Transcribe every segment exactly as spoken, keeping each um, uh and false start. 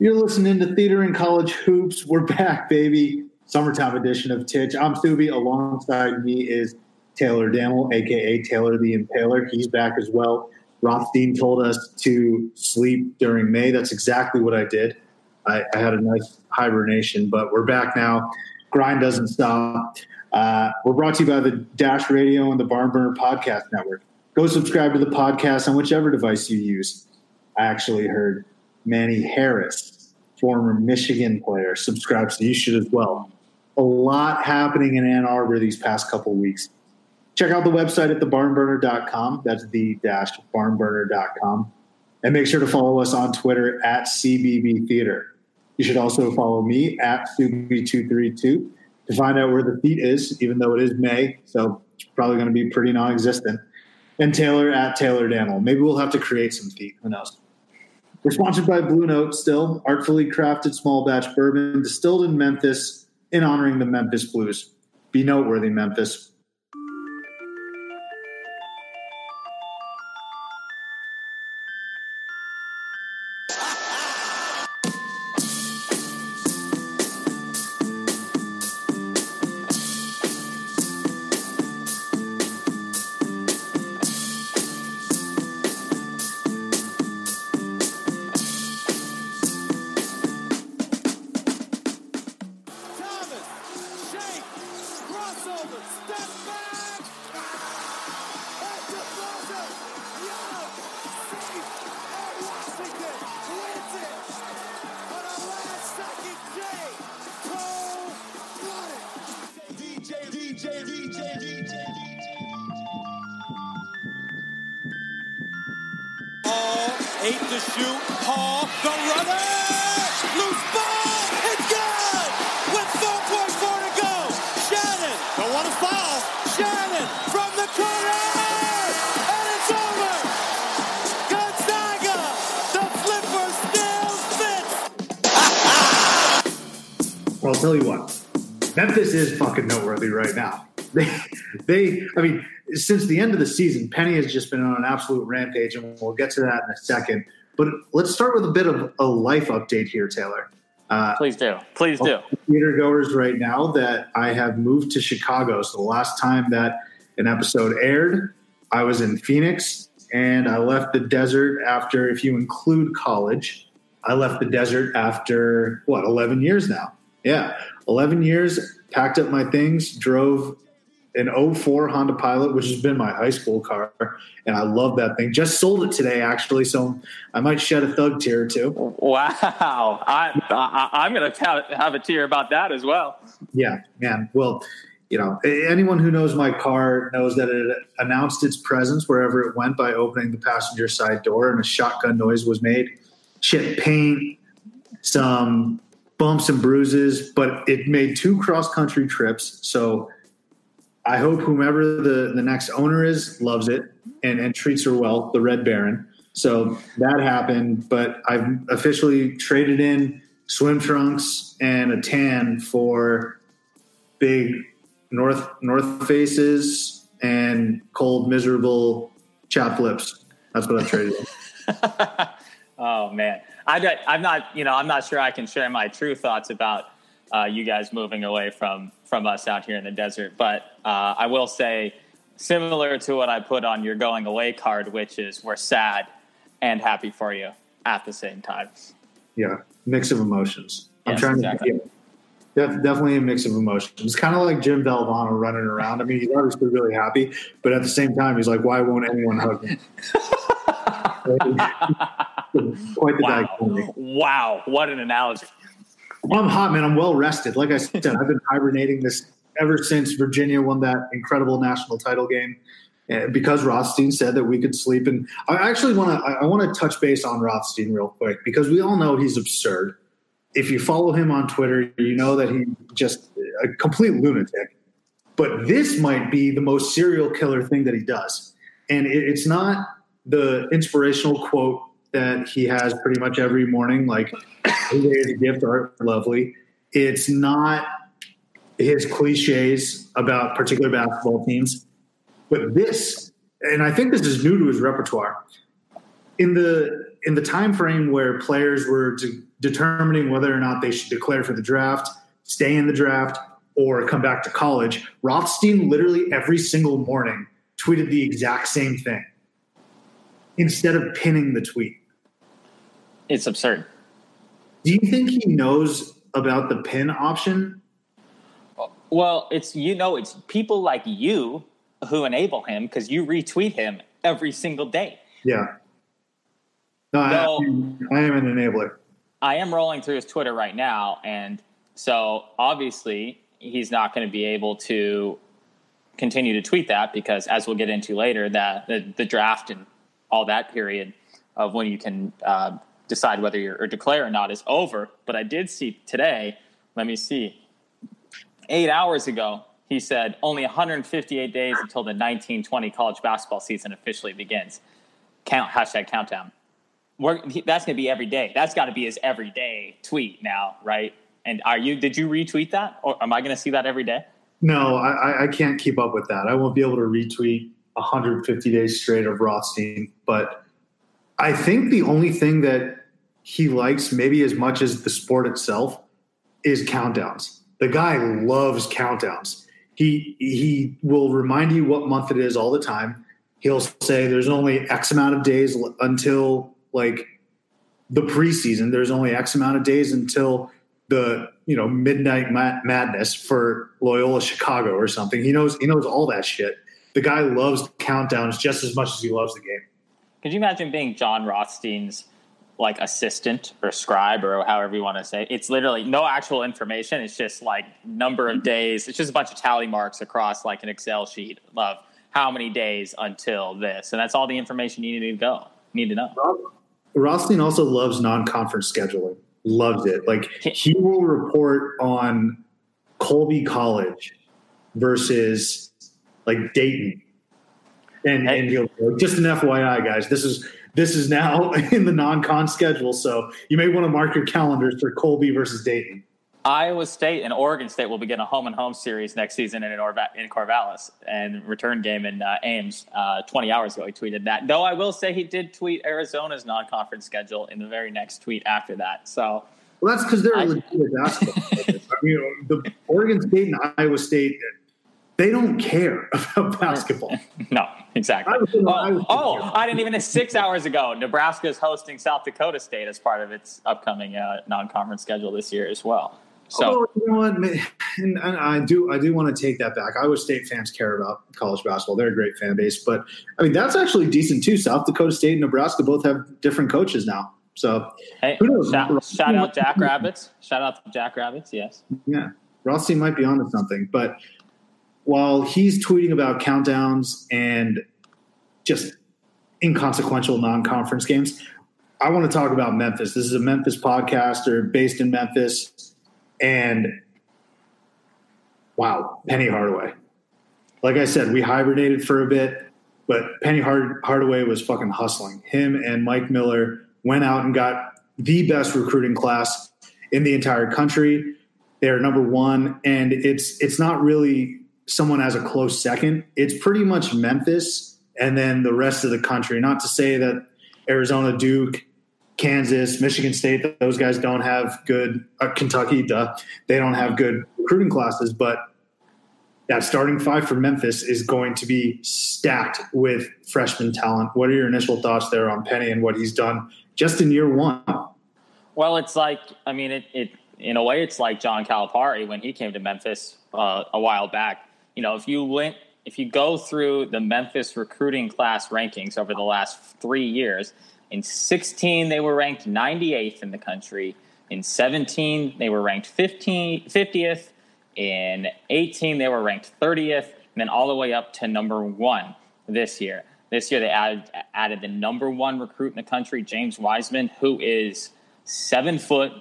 You're listening to Theater and College Hoops. We're back, baby. Summertime edition of Titch. I'm Subi. Alongside me is Taylor Dammel, a k a. Taylor the Impaler. He's back as well. Rothstein told us to sleep during May. That's exactly what I did. I, I had a nice hibernation, but we're back now. Grind doesn't stop. Uh, we're brought to you by the Dash Radio and the Barn Burner Podcast Network. Go subscribe to the podcast on whichever device you use. I actually heard Manny Harris, former Michigan player, subscribes, so you should as well. A lot happening in Ann Arbor these past couple weeks. Check out the website at the barn burner dot com. That's the barn burner dot com. And make sure to follow us on Twitter at C B B Theater. You should also follow me at Subi two thirty-two to find out where the feet is, even though it is May, so it's probably going to be pretty non-existent. And Taylor at Taylor Daniel. Maybe we'll have to create some feet. Who knows? We're sponsored by Blue Note still, artfully crafted small batch bourbon distilled in Memphis in honoring the Memphis Blues. Be noteworthy, Memphis. They, I mean, since the end of the season, Penny has just been on an absolute rampage, and we'll get to that in a second. But let's start with a bit of a life update here, Taylor. Uh, Please do. Please do. Theater goers right now that I have moved to Chicago. So the last time that an episode aired, I was in Phoenix, and I left the desert after, if you include college, I left the desert after, what, eleven years now? Yeah, eleven years, packed up my things, drove an oh four Honda Pilot, which has been my high school car, and I love that thing. Just sold it today, actually, so I might shed a thug tear or two. Wow. I, I, I'm going to have a tear about that as well. Yeah, man. Well, you know, anyone who knows my car knows that it announced its presence wherever it went by opening the passenger side door, and a shotgun noise was made. Chipped paint, some bumps and bruises, but it made two cross-country trips, so I hope whomever the, the next owner is loves it and, and treats her well, the Red Baron. So that happened, but I've officially traded in swim trunks and a tan for big North North Faces and cold, miserable chapped lips. That's what I've traded in. Oh, man. I, I'm not, you know, I'm not sure I can share my true thoughts about uh, you guys moving away from, from us out here in the desert. But uh, I will say, similar to what I put on your going away card, which is we're sad and happy for you at the same time. Yeah, mix of emotions. I'm yes, trying exactly. to yeah, def, definitely a mix of emotions. It's kind of like Jim Valvano running around. I mean, he's obviously really happy, but at the same time, he's like, "Why won't anyone hug me?" Quite the wow. wow, what an analogy! I'm hot, man. I'm well rested. Like I said, I've been hibernating this ever since Virginia won that incredible national title game, because Rothstein said that we could sleep. And I actually want to I want to touch base on Rothstein real quick, because we all know he's absurd. If you follow him on Twitter, you know that he's just a complete lunatic. But this might be the most serial killer thing that he does. And it's not the inspirational quote that he has pretty much every morning, like, "Every day is a gift, art lovely." It's not his cliches about particular basketball teams. But this, and I think this is new to his repertoire, in the in the time frame where players were de- determining whether or not they should declare for the draft, stay in the draft, or come back to college, Rothstein literally every single morning tweeted the exact same thing instead of pinning the tweet. It's absurd. Do you think he knows about the pin option? Well, it's you know, it's people like you who enable him, because you retweet him every single day. Yeah. No, so, I, am, I am an enabler. I am rolling through his Twitter right now, and so obviously he's not going to be able to continue to tweet that, because, as we'll get into later, that the, the draft and all that period of when you can uh, decide whether you're or declare or not is over. But I did see today, let me see, eight hours ago, he said, "Only one hundred fifty-eight days until the nineteen twenty college basketball season officially begins. Count, hashtag countdown." We're, that's going to be every day. That's got to be his everyday tweet now, right? And are you? Did you retweet that? Or am I going to see that every day? No, I, I can't keep up with that. I won't be able to retweet one hundred fifty days straight of Rothstein. But I think the only thing that he likes, maybe as much as the sport itself, is countdowns. The guy loves countdowns. He he will remind you what month it is all the time. He'll say there's only X amount of days until, like, the preseason. There's only X amount of days until the, you know, midnight mad- madness for Loyola Chicago or something. He knows he knows all that shit. The guy loves countdowns just as much as he loves the game. Could you imagine being John Rothstein's, like, assistant or scribe or however you want to say it? It's literally no actual information. It's just, like, number of days. It's just a bunch of tally marks across, like, an Excel sheet of how many days until this. And that's all the information you need to go, need to know. Rothstein also loves non-conference scheduling. Loves it. Like, he will report on Colby College versus, like, Dayton. And, and he'll just an F Y I, guys, this is, This is now in the non-con schedule, so you may want to mark your calendars for Colby versus Dayton. Iowa State and Oregon State will begin a home-and-home series next season in Orva- in Corvallis, and return game in uh, Ames. Uh, twenty hours ago, he tweeted that. Though I will say he did tweet Arizona's non-conference schedule in the very next tweet after that. So, well, that's because they're I, a legit basketball players. I mean, the Oregon State and Iowa State, they don't care about basketball. No. Exactly. Oh, oh, I didn't even – six hours ago, Nebraska is hosting South Dakota State as part of its upcoming uh, non-conference schedule this year as well. So, oh, you know what? And I do, I do want to take that back. Iowa State fans care about college basketball. They're a great fan base. But, I mean, that's actually decent too. South Dakota State and Nebraska both have different coaches now. So, hey, who knows? Shout, shout out Jack Rabbits. Shout out to Jack Rabbits, yes. Yeah. Rossi might be onto something. But – while he's tweeting about countdowns and just inconsequential non-conference games, I want to talk about Memphis. This is a Memphis podcaster based in Memphis. And, wow, Penny Hardaway. Like I said, we hibernated for a bit, but Penny Hard- Hardaway was fucking hustling. Him and Mike Miller went out and got the best recruiting class in the entire country. They are number one, and it's it's not really – someone has a close second. It's pretty much Memphis and then the rest of the country. Not to say that Arizona, Duke, Kansas, Michigan State, those guys don't have good uh, – Kentucky, duh. They don't have good recruiting classes, but that starting five for Memphis is going to be stacked with freshman talent. What are your initial thoughts there on Penny and what he's done just in year one? Well, it's like – I mean, it, it in a way it's like John Calipari when he came to Memphis uh, a while back. You know, if you went – if you go through the Memphis recruiting class rankings over the last three years, in sixteen they were ranked ninety-eighth in the country. In seventeen they were ranked fiftieth. In eighteen they were ranked thirtieth, and then all the way up to number one this year. This year they added added the number one recruit in the country, James Wiseman, who is seven foot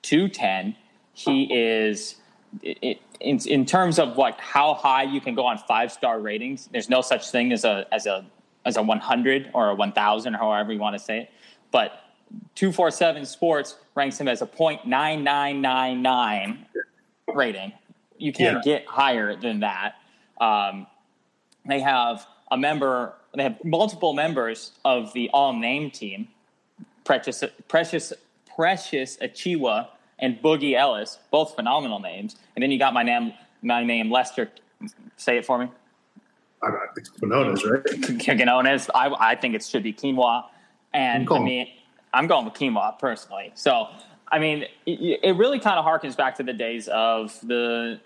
two ten. He is. It, it, in, in terms of like how high you can go on five-star ratings, there's no such thing as a as a as a one hundred or a one thousand or however you want to say it. But two forty-seven Sports ranks him as a point nine nine nine nine rating. You can't yeah. get higher than that. Um, they have a member. They have multiple members of the all-name team: Precious, Precious, Precious Achiuwa and Boogie Ellis, both phenomenal names. And then you got my name, my name Lester. Say it for me. I got it's Quinones, right? Quinones. I, I think it should be quinoa. And I mean, I'm going with quinoa personally. So, I mean, it, it really kind of harkens back to the days of the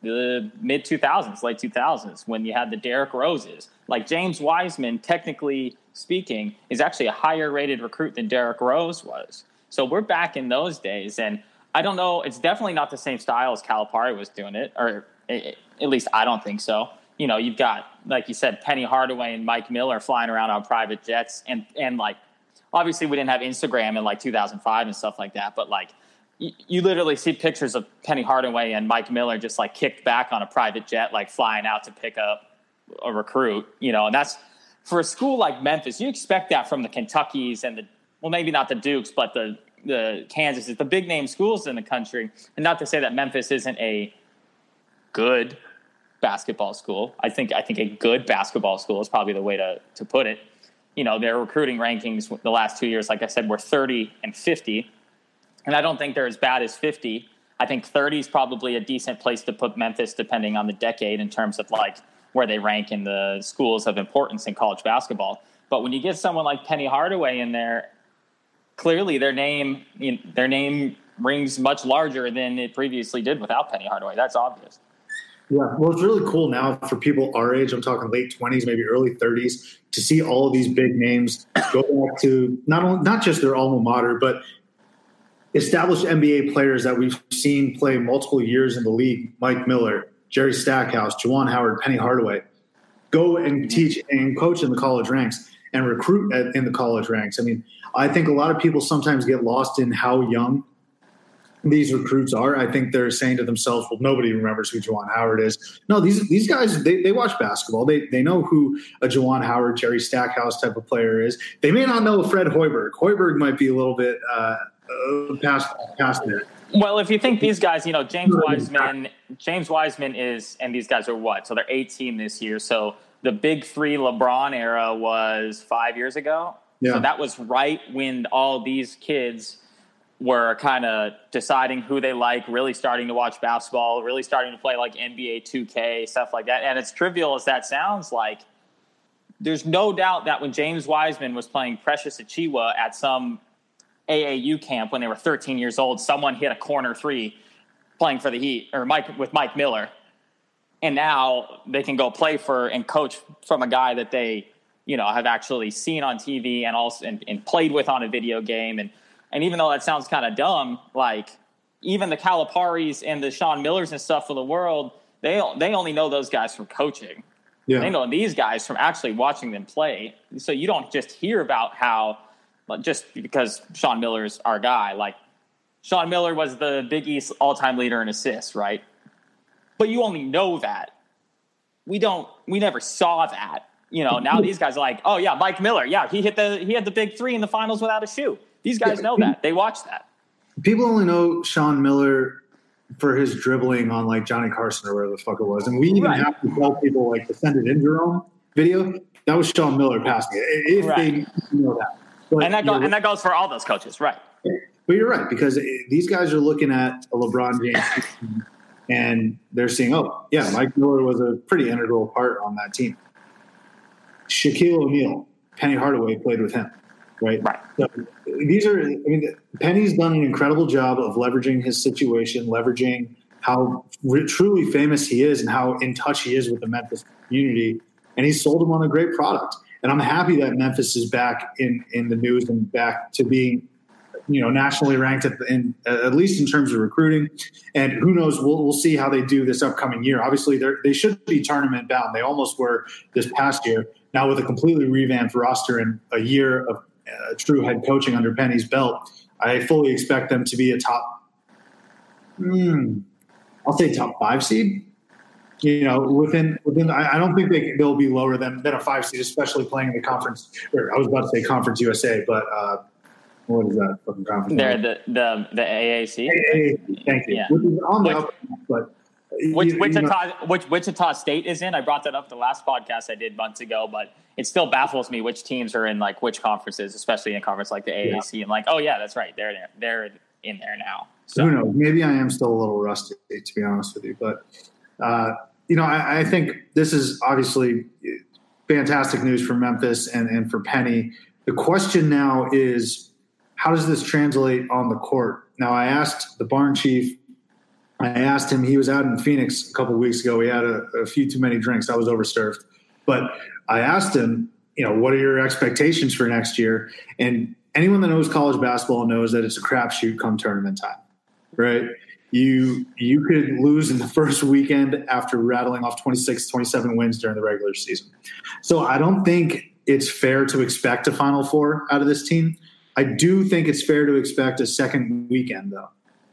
the mid two thousands, late two thousands, when you had the Derrick Roses. Like James Wiseman, technically speaking, is actually a higher rated recruit than Derrick Rose was. So we're back in those days, and I don't know. It's definitely not the same style as Calipari was doing it, or at least I don't think so. You know, you've got, like you said, Penny Hardaway and Mike Miller flying around on private jets. And, and like, obviously we didn't have Instagram in, like, two thousand five and stuff like that. But, like, you, you literally see pictures of Penny Hardaway and Mike Miller just, like, kicked back on a private jet, like, flying out to pick up a recruit, you know. And that's – for a school like Memphis, you expect that from the Kentuckys and the – well, maybe not the Dukes, but the the Kansas is the big name schools in the country. And not to say that Memphis isn't a good basketball school. I think I think a good basketball school is probably the way to, to put it. You know, their recruiting rankings the last two years, like I said, were thirty and fifty. And I don't think they're as bad as fifty. I think thirty is probably a decent place to put Memphis depending on the decade in terms of like where they rank in the schools of importance in college basketball. But when you get someone like Penny Hardaway in there, clearly their name you know, their name rings much larger than it previously did without Penny Hardaway. That's obvious. Yeah, well, it's really cool now for people our age, I'm talking late twenties, maybe early thirties, to see all of these big names go back to not only, not just their alma mater, but established N B A players that we've seen play multiple years in the league, Mike Miller, Jerry Stackhouse, Juwan Howard, Penny Hardaway, go and teach and coach in the college ranks and recruit at, in the college ranks. I mean, I think a lot of people sometimes get lost in how young these recruits are. I think they're saying to themselves, well, nobody remembers who Juwan Howard is. No, these these guys, they, they watch basketball. They they know who a Juwan Howard, Jerry Stackhouse type of player is. They may not know Fred Hoiberg. Hoiberg might be a little bit uh, past, past there. Well, if you think these guys, you know, James Wiseman, James Wiseman is, and these guys are what? So they're eighteen this year. So the big three LeBron era was five years ago. Yeah. So that was right when all these kids were kind of deciding who they like, really starting to watch basketball, really starting to play like N B A two K, stuff like that. And as trivial as that sounds, like there's no doubt that when James Wiseman was playing Precious Achiuwa at some A A U camp when they were thirteen years old, someone hit a corner three playing for the Heat or Mike with Mike Miller. And now they can go play for and coach from a guy that they, you know, have actually seen on T V and also and, and played with on a video game. And, and even though that sounds kind of dumb, like even the Caliparis and the Sean Millers and stuff of the world, they they only know those guys from coaching. Yeah. They know these guys from actually watching them play. So you don't just hear about how, just because Sean Miller's our guy, like Sean Miller was the Big East all-time leader in assists, right? But you only know that. We don't. We never saw that. You know. Now these guys are like, oh yeah, Mike Miller. Yeah, he hit the. He had the big three in the finals without a shoe. These guys yeah, know people, that. They watch that. People only know Sean Miller for his dribbling on like Johnny Carson or whatever the fuck it was. And we even right. have to tell people like to send it in your own video. That was Sean Miller passing it. If right. they know that. But, and that go, you know, and that goes for all those coaches, right? But you're right, because these guys are looking at a LeBron James and they're seeing, oh, yeah, Mike Miller was a pretty integral part on that team. Shaquille O'Neal, Penny Hardaway played with him, right? Right. So these are, I mean, Penny's done an incredible job of leveraging his situation, leveraging how re- truly famous he is and how in touch he is with the Memphis community. And he sold him on a great product. And I'm happy that Memphis is back in, in the news and back to being, you know, nationally ranked at, the, in, at least in terms of recruiting. And who knows, we'll, we'll see how they do this upcoming year. Obviously, they they should be tournament bound. They almost were this past year. Now with a completely revamped roster and a year of uh, true head coaching under Penny's belt, I fully expect them to be a top, mm, I'll say top five seed. You know, within within, I, I don't think they, they'll be lower than, than a five seed, especially playing in the conference. Or I was about to say Conference U S A, but uh, what is that fucking conference? They're the, the the A A C. A A C, thank you. Yeah. Which is on the up, but. Which, Wichita, which Wichita State is in. I brought that up the last podcast I did months ago, but it still baffles me which teams are in like which conferences, especially in a conference like the A A C. Yeah. And like, oh yeah, that's right, they're there, they're in there now. So. Who knows? Maybe I am still a little rusty, to be honest with you. But uh, you know, I, I think this is obviously fantastic news for Memphis and, and for Penny. The question now is, how does this translate on the court? Now, I asked the Barn Chief. I asked him, he was out in Phoenix a couple of weeks ago. We had a, a few too many drinks. I was overserved. But I asked him, you know, what are your expectations for next year? And anyone that knows college basketball knows that it's a crapshoot come tournament time, right? You you could lose in the first weekend after rattling off twenty-six, twenty-seven wins during the regular season. So I don't think it's fair to expect a Final Four out of this team. I do think it's fair to expect a second weekend, though,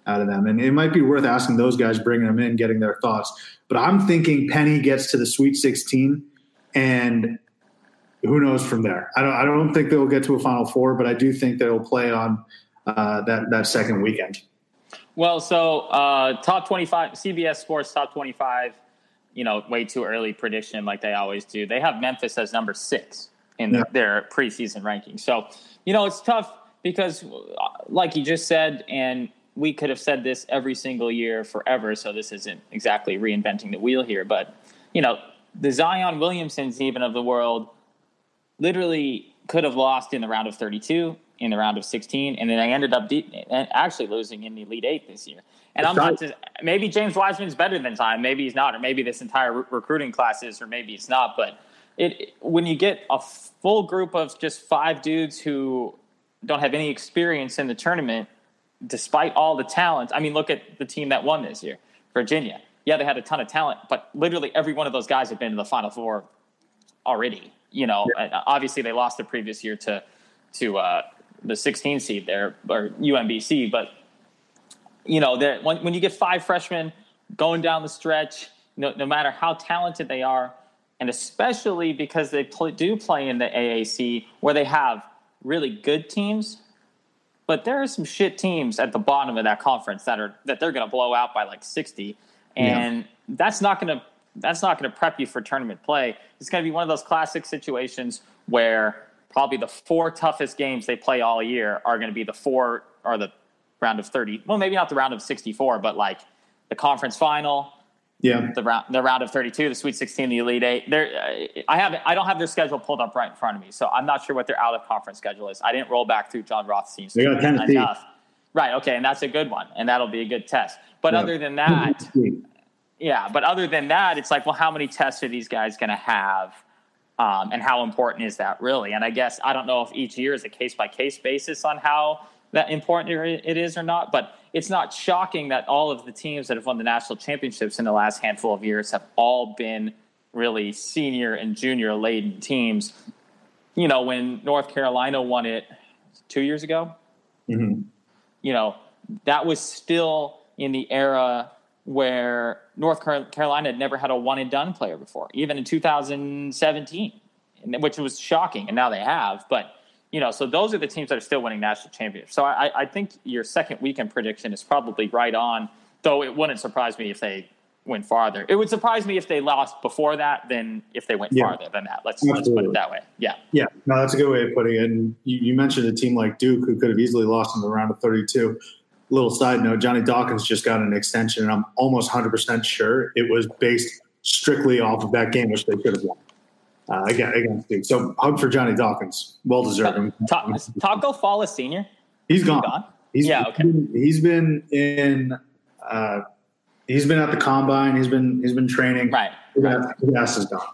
out of them. And it might be worth asking those guys, bringing them in, getting their thoughts. But I'm thinking Penny gets to the Sweet sixteen and who knows from there. I don't, I don't think they'll get to a Final Four, but I do think they'll play on uh, that, that second weekend. Well, so uh, top twenty-five, C B S Sports top twenty-five, you know, way too early prediction like they always do. They have Memphis as number six in yeah. their preseason ranking. So, you know, it's tough because like you just said, and we could have said this every single year forever, so this isn't exactly reinventing the wheel here. But, you know, the Zion Williamsons even of the world literally could have lost in the round of thirty-two, in the round of sixteen, and then they ended up de- actually losing in the Elite Eight this year. And That's I'm not right. to, maybe James Wiseman's better than Zion. Maybe he's not, or maybe this entire re- recruiting class is, or maybe it's not. But it when you get a full group of just five dudes who don't have any experience in the tournament, despite all the talent, I mean, look at the team that won this year, Virginia. Yeah, they had a ton of talent, but literally every one of those guys have been in the Final Four already. You know, yeah. Obviously they lost the previous year to to uh, the sixteen seed there, or U M B C. But you know, when when you get five freshmen going down the stretch, no, no matter how talented they are, and especially because they pl- do play in the A A C, where they have really good teams. But there are some shit teams at the bottom of that conference that are that they're going to blow out by like sixty, and yeah. that's not going to that's not going to prep you for tournament play. It's going to be one of those classic situations where probably the four toughest games they play all year are going to be the four or the round of thirty. Well, maybe not the round of sixty-four, but like the conference final, yeah, the round the round of thirty-two, the Sweet sixteen, the Elite Eight. There, I have I don't have their schedule pulled up right in front of me, so I'm not sure what their out of conference schedule is. I didn't roll back through Jon Rothstein. They got Tennessee, enough. Right? Okay, and that's a good one, and that'll be a good test. But yeah. other than that, yeah. But other than that, it's like, well, how many tests are these guys going to have, um, and how important is that really? And I guess I don't know if each year is a case by case basis on how that important it is or not, but it's not shocking that all of the teams that have won the national championships in the last handful of years have all been really senior and junior laden teams. You know, when North Carolina won it two years ago, mm-hmm. you know, that was still in the era where North Carolina had never had a one and done player before, even in two thousand seventeen, which was shocking. And now they have, but you know, so those are the teams that are still winning national championships. So I, I think your second weekend prediction is probably right on, though it wouldn't surprise me if they went farther. It would surprise me if they lost before that than if they went yeah. farther than that. Let's, let's put it that way. Yeah. Yeah. No, that's a good way of putting it. And you, you mentioned a team like Duke who could have easily lost in the round of thirty-two. Little side note, Johnny Dawkins just got an extension, and I'm almost one hundred percent sure it was based strictly off of that game, which they could have won. Uh, again, against Duke. So hug for Johnny Dawkins. Well deserved. Ta- Ta- Taco Fala Senior? He's gone. He's gone? He's, yeah, okay. He's been, he's been in uh, – he's been at the combine. He's been he's been training. Right. His right. ass is gone.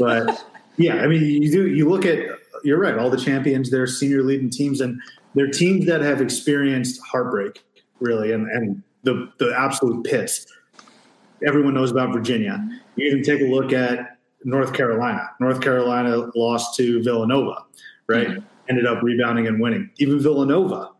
But, yeah, I mean, you do you look at – you're right. All the champions, they're senior leading teams, and they're teams that have experienced heartbreak, really, and, and the, the absolute pits. Everyone knows about Virginia. You even take a look at North Carolina. North Carolina lost to Villanova, right? Mm-hmm. Ended up rebounding and winning. Even Villanova,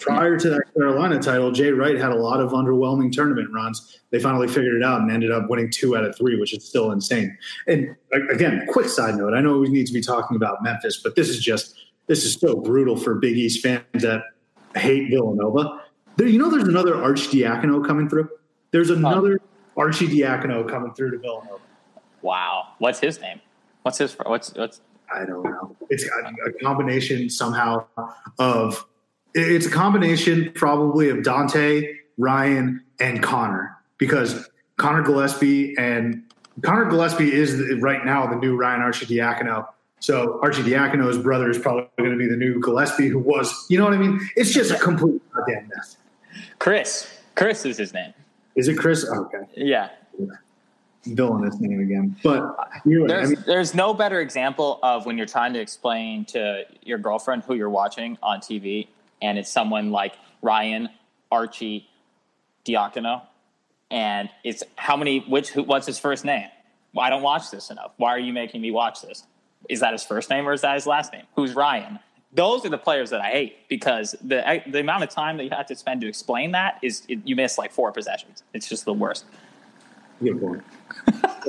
prior to that Carolina title, Jay Wright had a lot of underwhelming tournament runs. They finally figured it out and ended up winning two out of three, which is still insane. And again, quick side note, I know we need to be talking about Memphis, but this is just, this is so brutal for Big East fans that hate Villanova. There, you know, there's another Arcidiacono coming through. There's another oh. Arcidiacono coming through to Villanova. Wow. What's his name? What's his, what's, what's, I don't know. It's a, a combination somehow of, it's a combination probably of Dante, Ryan, and Connor, because Connor Gillespie and Connor Gillespie is the, right now the new Ryan Arcidiacono. So Arcidiacono's brother is probably going to be the new Gillespie, who was, you know what I mean? It's just a complete goddamn mess. Chris. Chris is his name. Is it Chris? Oh, okay. Yeah. yeah. Villainous name again, but anyway, there's, I mean, there's no better example of when you're trying to explain to your girlfriend who you're watching on T V, and it's someone like Ryan Arcidiacono, and it's how many, which, who, what's his first name? Well, I don't watch this enough. Why are you making me watch this? Is that his first name or is that his last name? Who's Ryan? Those are the players that I hate, because the the amount of time that you have to spend to explain that is it, you miss like four possessions. It's just the worst. Good point.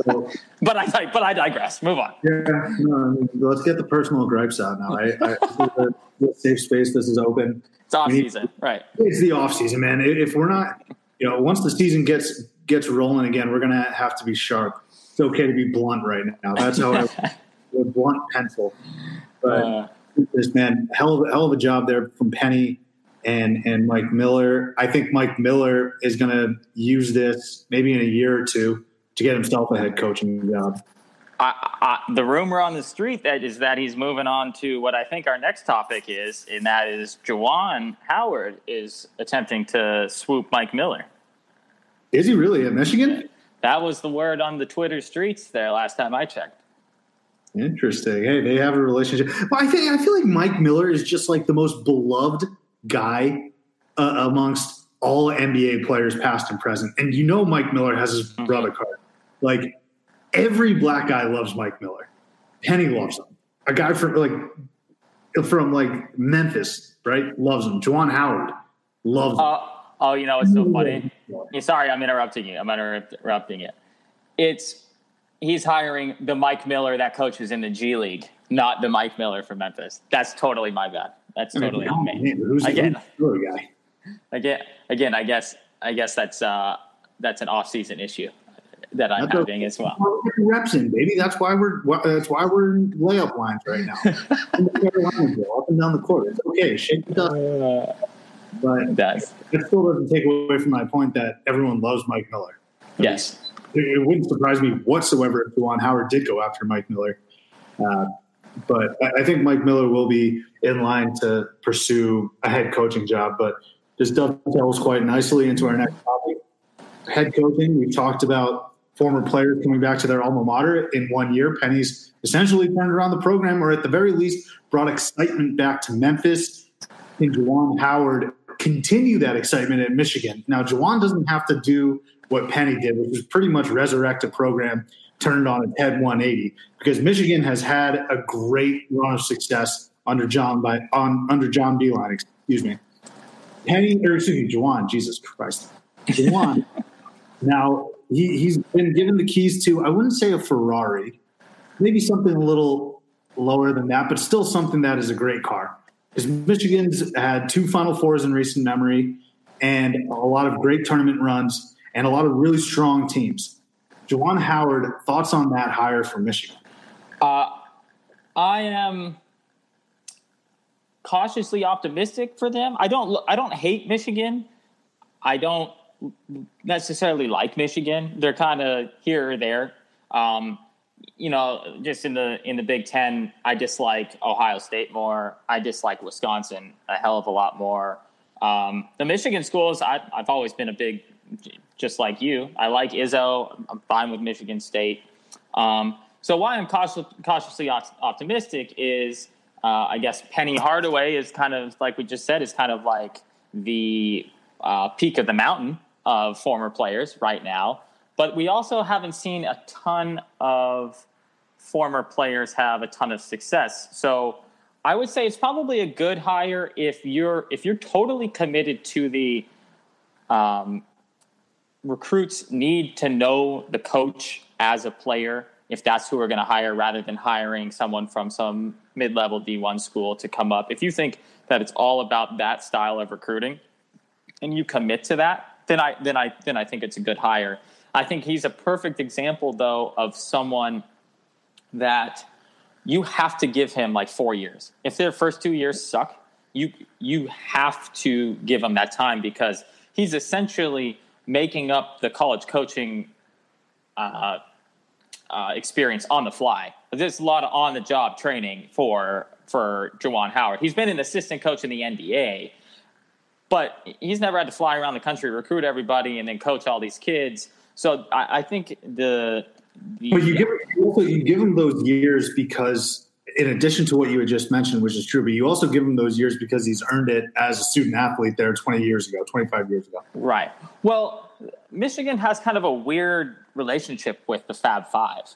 So, but I but I digress. Move on. Yeah, no, I mean, let's get the personal gripes out now. I, I the, the safe space. This is open. It's off we season, need, right? It's the off season, man. If we're not, you know, once the season gets gets rolling again, we're gonna have to be sharp. It's okay to be blunt right now. That's how I with blunt pencil. But uh, this man, hell of hell of a job there from Penny. And and Mike Miller, I think Mike Miller is going to use this maybe in a year or two to get himself a head coaching job. I, I, the rumor on the street that is that he's moving on to what I think our next topic is, and that is Juwan Howard is attempting to swoop Mike Miller. Is he really in Michigan? That was the word on the Twitter streets there last time I checked. Interesting. Hey, they have a relationship. Well, I think I feel like Mike Miller is just like the most beloved guy uh, amongst all N B A players past and present. And you know Mike Miller has his brother card. Like, every black guy loves Mike Miller. Penny loves him. A guy from like from like Memphis, right, loves him. Juwan Howard loves him. Uh, oh, you know, it's so funny. Yeah, sorry, I'm interrupting you. I'm interrupting it. It's he's hiring the Mike Miller that coaches in the G League, not the Mike Miller from Memphis. That's totally my bad. That's totally I mean, amazing. Who's again, who's guy? again, again, I guess, I guess that's uh, that's an off-season issue that I'm that's having a, as well. Reps in, baby. That's why we're that's why we're in layup lines right now. in the Carolina Bill, up and down the court. It's okay, shake it up. Uh, but that's, it still doesn't take away from my point that everyone loves Mike Miller. I yes, mean, it wouldn't surprise me whatsoever if Juwan Howard did go after Mike Miller. Uh, But I think Mike Miller will be in line to pursue a head coaching job. But this dovetails quite nicely into our next topic. Head coaching, we've talked about former players coming back to their alma mater in one year. Penny's essentially turned around the program, or at the very least brought excitement back to Memphis. And Juwan Howard continue that excitement at Michigan. Now, Juwan doesn't have to do what Penny did, which was pretty much resurrect a program turned on its head one eighty, because Michigan has had a great run of success under John by on under John Beilein. Excuse me, Penny or excuse me, Juwan. Jesus Christ, Juwan. Now he, he's been given the keys to, I wouldn't say a Ferrari, maybe something a little lower than that, but still something that is a great car. Because Michigan's had two Final Fours in recent memory and a lot of great tournament runs. and a lot of really strong teams. Juwan Howard, thoughts on that hire for Michigan? Uh, I am cautiously optimistic for them. I don't. I don't hate Michigan. I don't necessarily like Michigan. They're kind of here or there. Um, you know, just in the in the Big Ten, I dislike Ohio State more. I dislike Wisconsin a hell of a lot more. Um, the Michigan schools, I, I've always been a big, just like you. I like Izzo. I'm fine with Michigan State. Um, so why I'm cautious, cautiously optimistic is, uh, I guess, Penny Hardaway is kind of, like we just said, is kind of like the uh, peak of the mountain of former players right now. But we also haven't seen a ton of former players have a ton of success. So I would say it's probably a good hire if you're if you're totally committed to the um, recruits need to know the coach as a player, if that's who we're going to hire, rather than hiring someone from some mid-level D one school to come up. If you think that it's all about that style of recruiting and you commit to that, then I then I then I think it's a good hire. I think he's a perfect example, though, of someone that you have to give him like four years. If their first two years suck, you you have to give him that time, because he's essentially making up the college coaching uh, uh, experience on the fly. There's a lot of on-the-job training for for Juwan Howard. He's been an assistant coach in the N B A, but he's never had to fly around the country, recruit everybody, and then coach all these kids. So I, I think the, the – But you give, you give them those years because, in addition to what you had just mentioned, which is true, but you also give them those years because he's earned it as a student-athlete there twenty years ago, twenty-five years ago. Right. Well, Michigan has kind of a weird relationship with the Fab Five.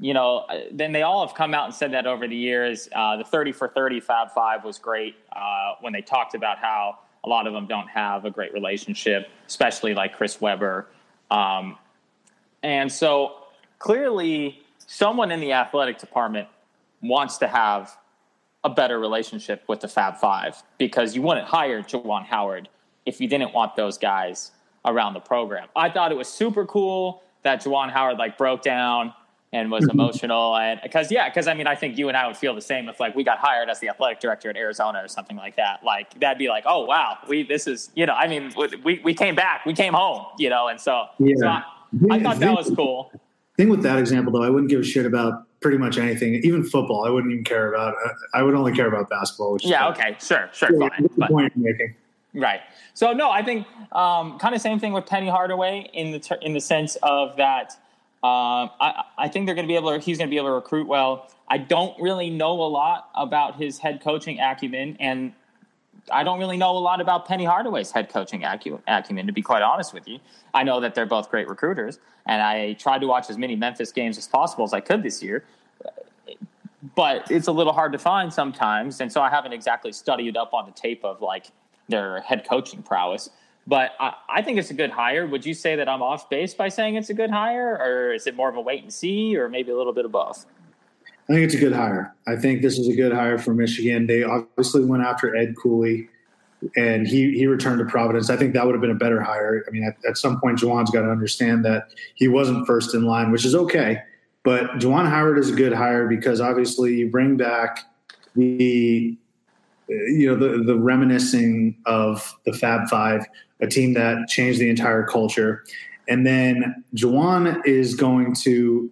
You know, then they all have come out and said that over the years. Uh, the thirty for thirty Fab Five was great uh, when they talked about how a lot of them don't have a great relationship, especially like Chris Webber. Um, and so clearly someone in the athletic department wants to have a better relationship with the Fab Five, because you wouldn't hire Juwan Howard if you didn't want those guys around the program. I thought it was super cool that Juwan Howard like broke down and was emotional. And cause yeah, cause I mean, I think you and I would feel the same if like we got hired as the athletic director at Arizona or something like that. Like that'd be like, oh wow, we, this is, you know, I mean, we, we came back, we came home, you know? And so, yeah. so I, I thought that was cool. Thing with that example though, I wouldn't give a shit about pretty much anything, even football. I wouldn't even care about, I would only care about basketball. Which yeah. Is okay. Sure. Sure. Yeah, fine. But, point I'm making. Right. So no, I think um, kind of same thing with Penny Hardaway in the, ter- in the sense of that, Um, I, I think they're going to be able to, he's going to be able to recruit well. I don't really know a lot about his head coaching acumen, and I don't really know a lot about Penny Hardaway's head coaching acu- acumen, to be quite honest with you. I know that they're both great recruiters, and I tried to watch as many Memphis games as possible as I could this year, but it's a little hard to find sometimes, and so I haven't exactly studied up on the tape of like their head coaching prowess. But I, I think it's a good hire. Would you say that I'm off base by saying it's a good hire, or is it more of a wait and see, or maybe a little bit of both? I think it's a good hire. I think this is a good hire for Michigan. They obviously went after Ed Cooley, and he, he returned to Providence. I think that would have been a better hire. I mean, at, at some point, Juwan's got to understand that he wasn't first in line, which is okay. But Juwan Howard is a good hire because obviously you bring back the – you know, the, the reminiscing of the Fab Five, a team that changed the entire culture. And then Juwan is going to,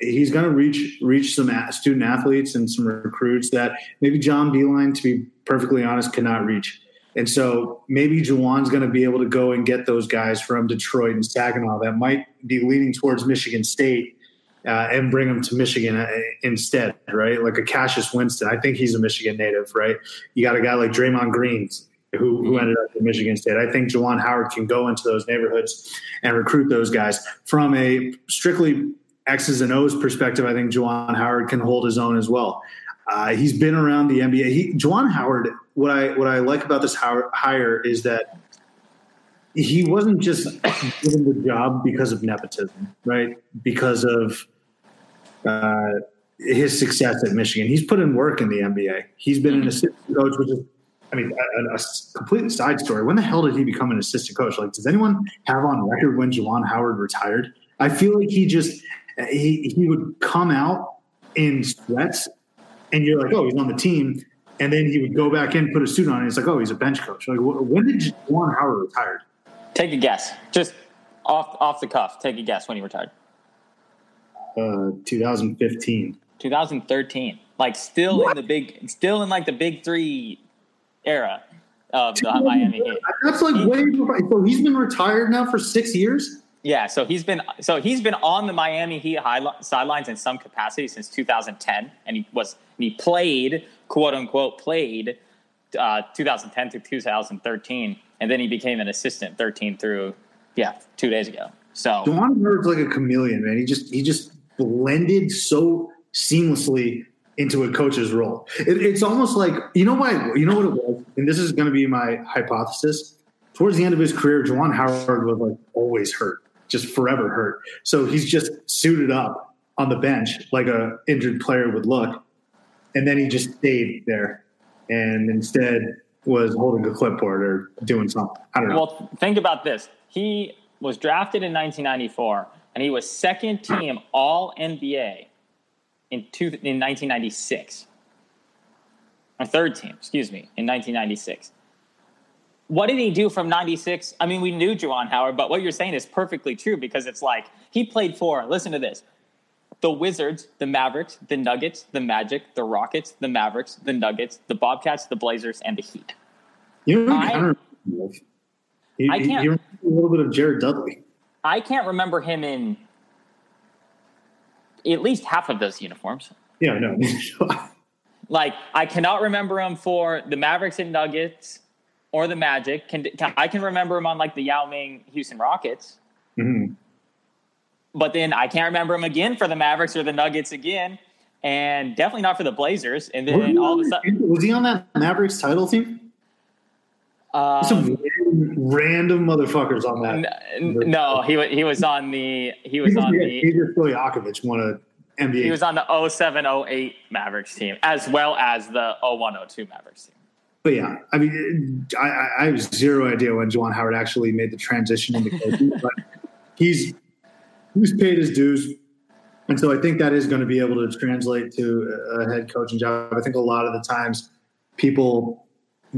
he's going to reach, reach some student athletes and some recruits that maybe John Beilein, to be perfectly honest, cannot reach. And so maybe Juwan's going to be able to go and get those guys from Detroit and Saginaw that might be leaning towards Michigan State. Uh, and bring him to Michigan instead, right? Like a Cassius Winston. I think he's a Michigan native, right? You got a guy like Draymond Green, who, who ended up at Michigan State. I think Juwan Howard can go into those neighborhoods and recruit those guys. From a strictly X's and O's perspective, I think Juwan Howard can hold his own as well. Uh, he's been around the N B A. He, Juwan Howard, what I what I like about this hire is that he wasn't just given the job because of nepotism, right? Because of Uh, his success at Michigan. He's put in work in the N B A. He's been an assistant coach, which is I mean, a, a complete side story. When the hell did he become an assistant coach? Like, does anyone have on record when Juwan Howard retired? I feel like he just he, he would come out in sweats, and you're like, oh, he's on the team. And then he would go back in, put a suit on, and it's like, oh, he's a bench coach. Like, when did Juwan Howard retire? Take a guess. Just off off the cuff, take a guess when he retired. Uh, twenty fifteen. twenty thirteen. Like, still what? in the big – still in, like, the big three era of the uh, Miami Heat. That's, like, he, way – so he's been retired now for six years? Yeah, so he's been so he's been on the Miami Heat sidelines in some capacity since two thousand ten, and he was – he played – quote unquote played uh, twenty ten through two thousand thirteen, and then he became an assistant thirteen through yeah two days ago. So Juwan Howard's like a chameleon, man. He just he just blended so seamlessly into a coach's role. It, it's almost like you know why you know what it was, and this is going to be my hypothesis. Towards the end of his career, Juwan Howard was like always hurt, just forever hurt. So he's just suited up on the bench like a injured player would look. And then he just stayed there and instead was holding a clipboard or doing something. I don't know. Well, think about this. He was drafted in nineteen ninety-four, and he was second team All-N B A in, two, in nineteen ninety-six. Or third team, excuse me, in nineteen ninety-six. What did he do from ninety-six? I mean, we knew Juwan Howard, but what you're saying is perfectly true because it's like he played for, listen to this, the Wizards, the Mavericks, the Nuggets, the Magic, the Rockets, the Mavericks, the Nuggets, the Bobcats, the Blazers, and the Heat. You know, I, I, don't know. You, I can't. You remember a little bit of Jared Dudley. I can't remember him in at least half of those uniforms. Yeah, no. Like, I cannot remember him for the Mavericks and Nuggets or the Magic. Can, can I can remember him on like the Yao Ming Houston Rockets. Mm-hmm. But then I can't remember him again for the Mavericks or the Nuggets again, and definitely not for the Blazers. And then all of a sudden, was he on that Mavericks title team? Um, Some random motherfuckers on that. N- no, he was he was on the he was, he was on the Peter Stojakovic won a N B A. He was on the oh seven oh eight Mavericks team as well as the oh one oh two Mavericks team. But yeah, I mean, I, I have zero idea when Juwan Howard actually made the transition into coaching, but he's. Who's paid his dues. And so I think that is going to be able to translate to a head coaching job. I think a lot of the times people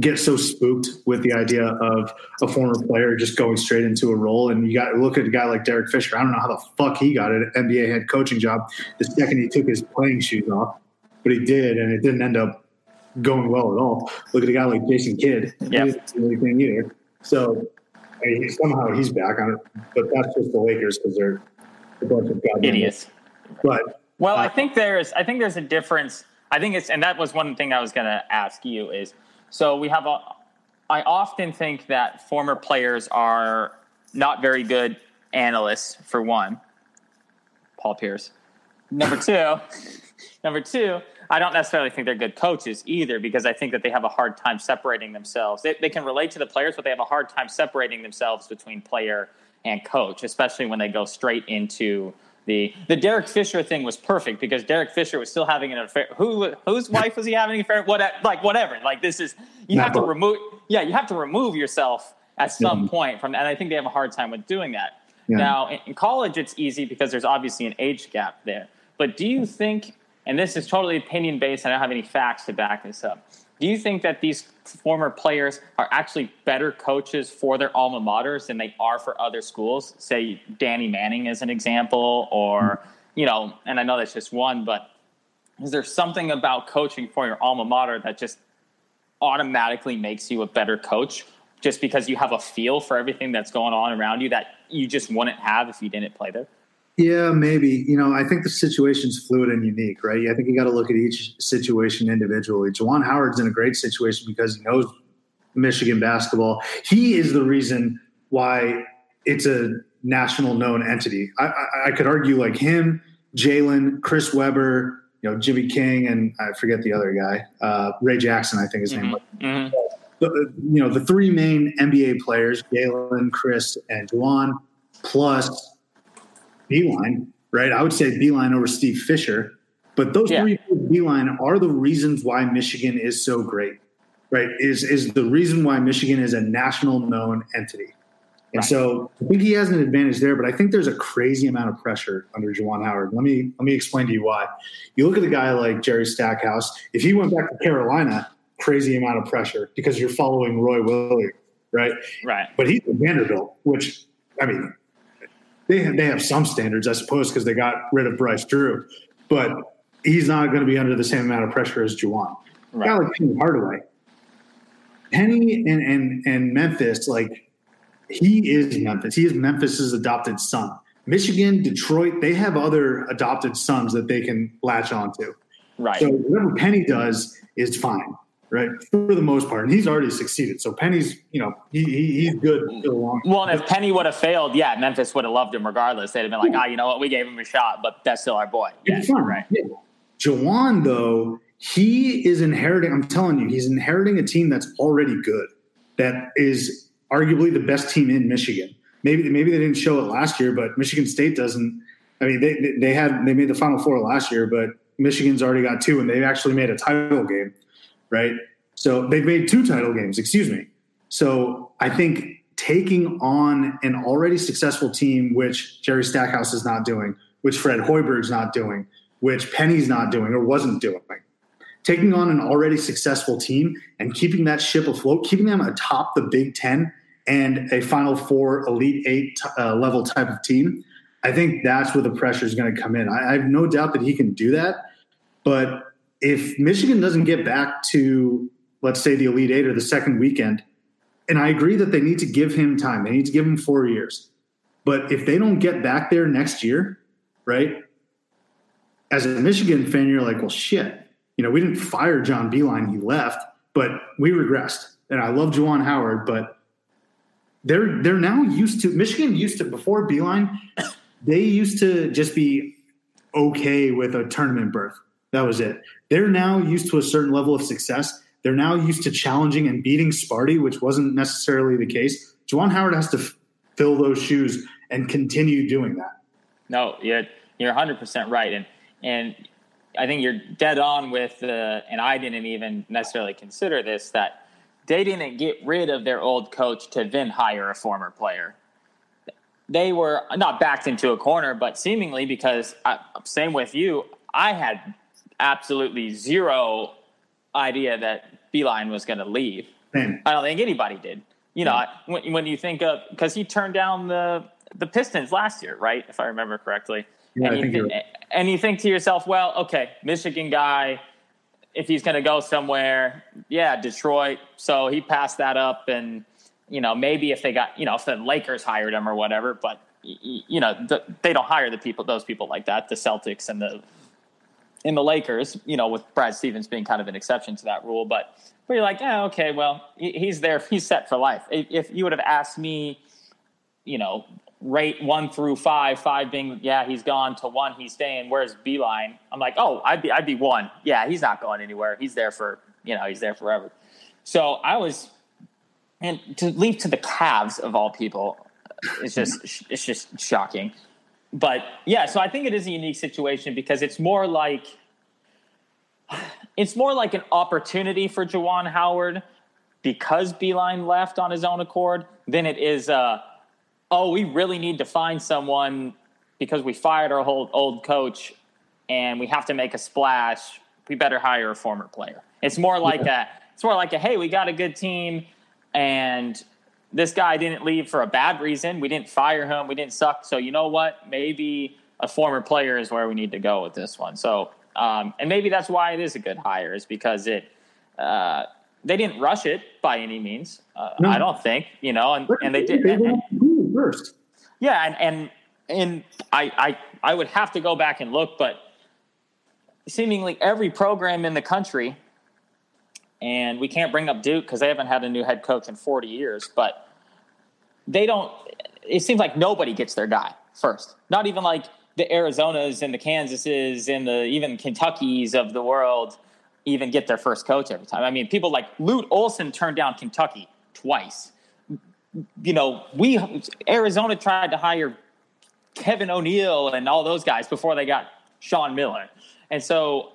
get so spooked with the idea of a former player just going straight into a role. And you got to look at a guy like Derek Fisher. I don't know how the fuck he got an N B A head coaching job the second he took his playing shoes off, but he did, and it didn't end up going well at all. Look at a guy like Jason Kidd. Yeah. He didn't do anything either. So I mean, somehow he's back on it, but that's just the Lakers because they're – a bunch of idiots. But well, uh, I think there's I think there's a difference. I think it's and that was one thing I was going to ask you is so we have a I often think that former players are not very good analysts for one. Paul Pierce. Number two, number two, I don't necessarily think they're good coaches either because I think that they have a hard time separating themselves. They they can relate to the players, but they have a hard time separating themselves between player and coach, especially when they go straight into the the Derek Fisher thing was perfect because Derek Fisher was still having an affair. Who whose wife was he having an affair? What like whatever like this is you Not have both. to remove yeah you have to remove yourself at some mm-hmm. point from, and I think they have a hard time with doing that. Yeah. Now in, in college it's easy because there's obviously an age gap there. But do you think, and this is totally opinion based, I don't have any facts to back this up. Do you think that these former players are actually better coaches for their alma maters than they are for other schools? Say Danny Manning as an example, or, you know, and I know that's just one, but is there something about coaching for your alma mater that just automatically makes you a better coach just because you have a feel for everything that's going on around you that you just wouldn't have if you didn't play there? Yeah, maybe. You know, I think the situation's fluid and unique, right? I think you got to look at each situation individually. Juwan Howard's in a great situation because he knows Michigan basketball. He is the reason why it's a national known entity. I, I, I could argue like him, Jalen, Chris Webber, you know, Jimmy King, and I forget the other guy, uh, Ray Jackson, I think his mm-hmm. name was. Mm-hmm. The, you know, the three main N B A players, Jalen, Chris, and Juwan, plus Beilein, right? I would say Beilein over Steve Fisher, but those yeah. three Beilein are the reasons why Michigan is so great. right, is is the reason why Michigan is a national known entity. And right. so I think he has an advantage there, but I think there's a crazy amount of pressure under Juwan Howard. Let me let me explain to you why. You look at a guy like Jerry Stackhouse. If he went back to Carolina, crazy amount of pressure because you're following Roy Williams, right? Right. But he's at Vanderbilt, which, I mean, they have, they have some standards, I suppose, because they got rid of Bryce Drew. But he's not going to be under the same amount of pressure as Juwan. Right. A guy like Penny Hardaway. Penny and, and, and Memphis, like – He is Memphis. He is Memphis's adopted son. Michigan, Detroit, they have other adopted sons that they can latch onto. Right. So whatever Penny does is fine, right? For the most part. And he's already succeeded. So Penny's, you know, he, he, he's good for the long term. Well, and if Penny would have failed, yeah, Memphis would have loved him regardless. They'd have been like, ah, oh, you know what? We gave him a shot, but that's still our boy. Yeah, fun. Right. Yeah. Juwan, though, he is inheriting, I'm telling you, he's inheriting a team that's already good, that is arguably the best team in Michigan. Maybe maybe they didn't show it last year, but Michigan State doesn't. I mean, they they had they made the Final Four last year, but Michigan's already got two, and they've actually made a title game, right? So they've made two title games, excuse me. So I think taking on an already successful team, which Jerry Stackhouse is not doing, which Fred Hoiberg's not doing, which Penny's not doing or wasn't doing, taking on an already successful team and keeping that ship afloat, keeping them atop the Big Ten and a Final Four, Elite Eight uh, level type of team, I think that's where the pressure is going to come in. I, I have no doubt that he can do that. But if Michigan doesn't get back to, let's say, the Elite Eight or the second weekend, and I agree that they need to give him time. They need to give him four years. But if they don't get back there next year, right, as a Michigan fan, you're like, well, shit. You know, we didn't fire John Beilein. He left, but we regressed. And I love Juwan Howard, but they're they're now used to – Michigan used to – before Beilein, they used to just be okay with a tournament berth. That was it. They're now used to a certain level of success. They're now used to challenging and beating Sparty, which wasn't necessarily the case. Juwan Howard has to f- fill those shoes and continue doing that. No, you're, you're one hundred percent right. And and – I think you're dead on with, uh, and I didn't even necessarily consider this, that they didn't get rid of their old coach to then hire a former player. They were not backed into a corner, but seemingly because, I, same with you, I had absolutely zero idea that Beilein was going to leave. Mm. I don't think anybody did. You know, mm. I, when, when you think of, because he turned down the, the Pistons last year, right, if I remember correctly. Yeah, and, you th- and you think to yourself, well, okay, Michigan guy, if he's going to go somewhere, yeah, Detroit. So he passed that up, and, you know, maybe if they got, you know, if the Lakers hired him or whatever, but, you know, the, they don't hire the people, those people like that, the Celtics and the and the Lakers, you know, with Brad Stevens being kind of an exception to that rule. But, but you're like, yeah, okay, well, he's there. He's set for life. If you would have asked me, you know, rate one through five, five being, yeah, he's gone, to one, he's staying, where's Beilein? I'm like, oh, I'd be, I'd be one. Yeah, he's not going anywhere. He's there for, you know, he's there forever. So I was, and to leave to the Cavs of all people, it's just, it's just shocking. But yeah, so I think it is a unique situation because it's more like, it's more like an opportunity for Juwan Howard because Beilein left on his own accord than it is a, uh, oh, we really need to find someone because we fired our whole old coach and we have to make a splash. We better hire a former player. It's more like yeah. a, it's more like a, hey, we got a good team and this guy didn't leave for a bad reason. We didn't fire him. We didn't suck. So you know what? Maybe a former player is where we need to go with this one. So, um, and maybe that's why it is a good hire, is because it, uh, they didn't rush it by any means. Uh, no. I don't think, you know, and, and they did. And, First. Yeah, and and, and I, I I would have to go back and look, but seemingly every program in the country, and we can't bring up Duke because they haven't had a new head coach in forty years, but they don't – it seems like nobody gets their guy first. Not even like the Arizonas and the Kansases and the even Kentuckys of the world even get their first coach every time. I mean, people like Lute Olson turned down Kentucky twice. You know, we Arizona tried to hire Kevin O'Neal and all those guys before they got Sean Miller. And so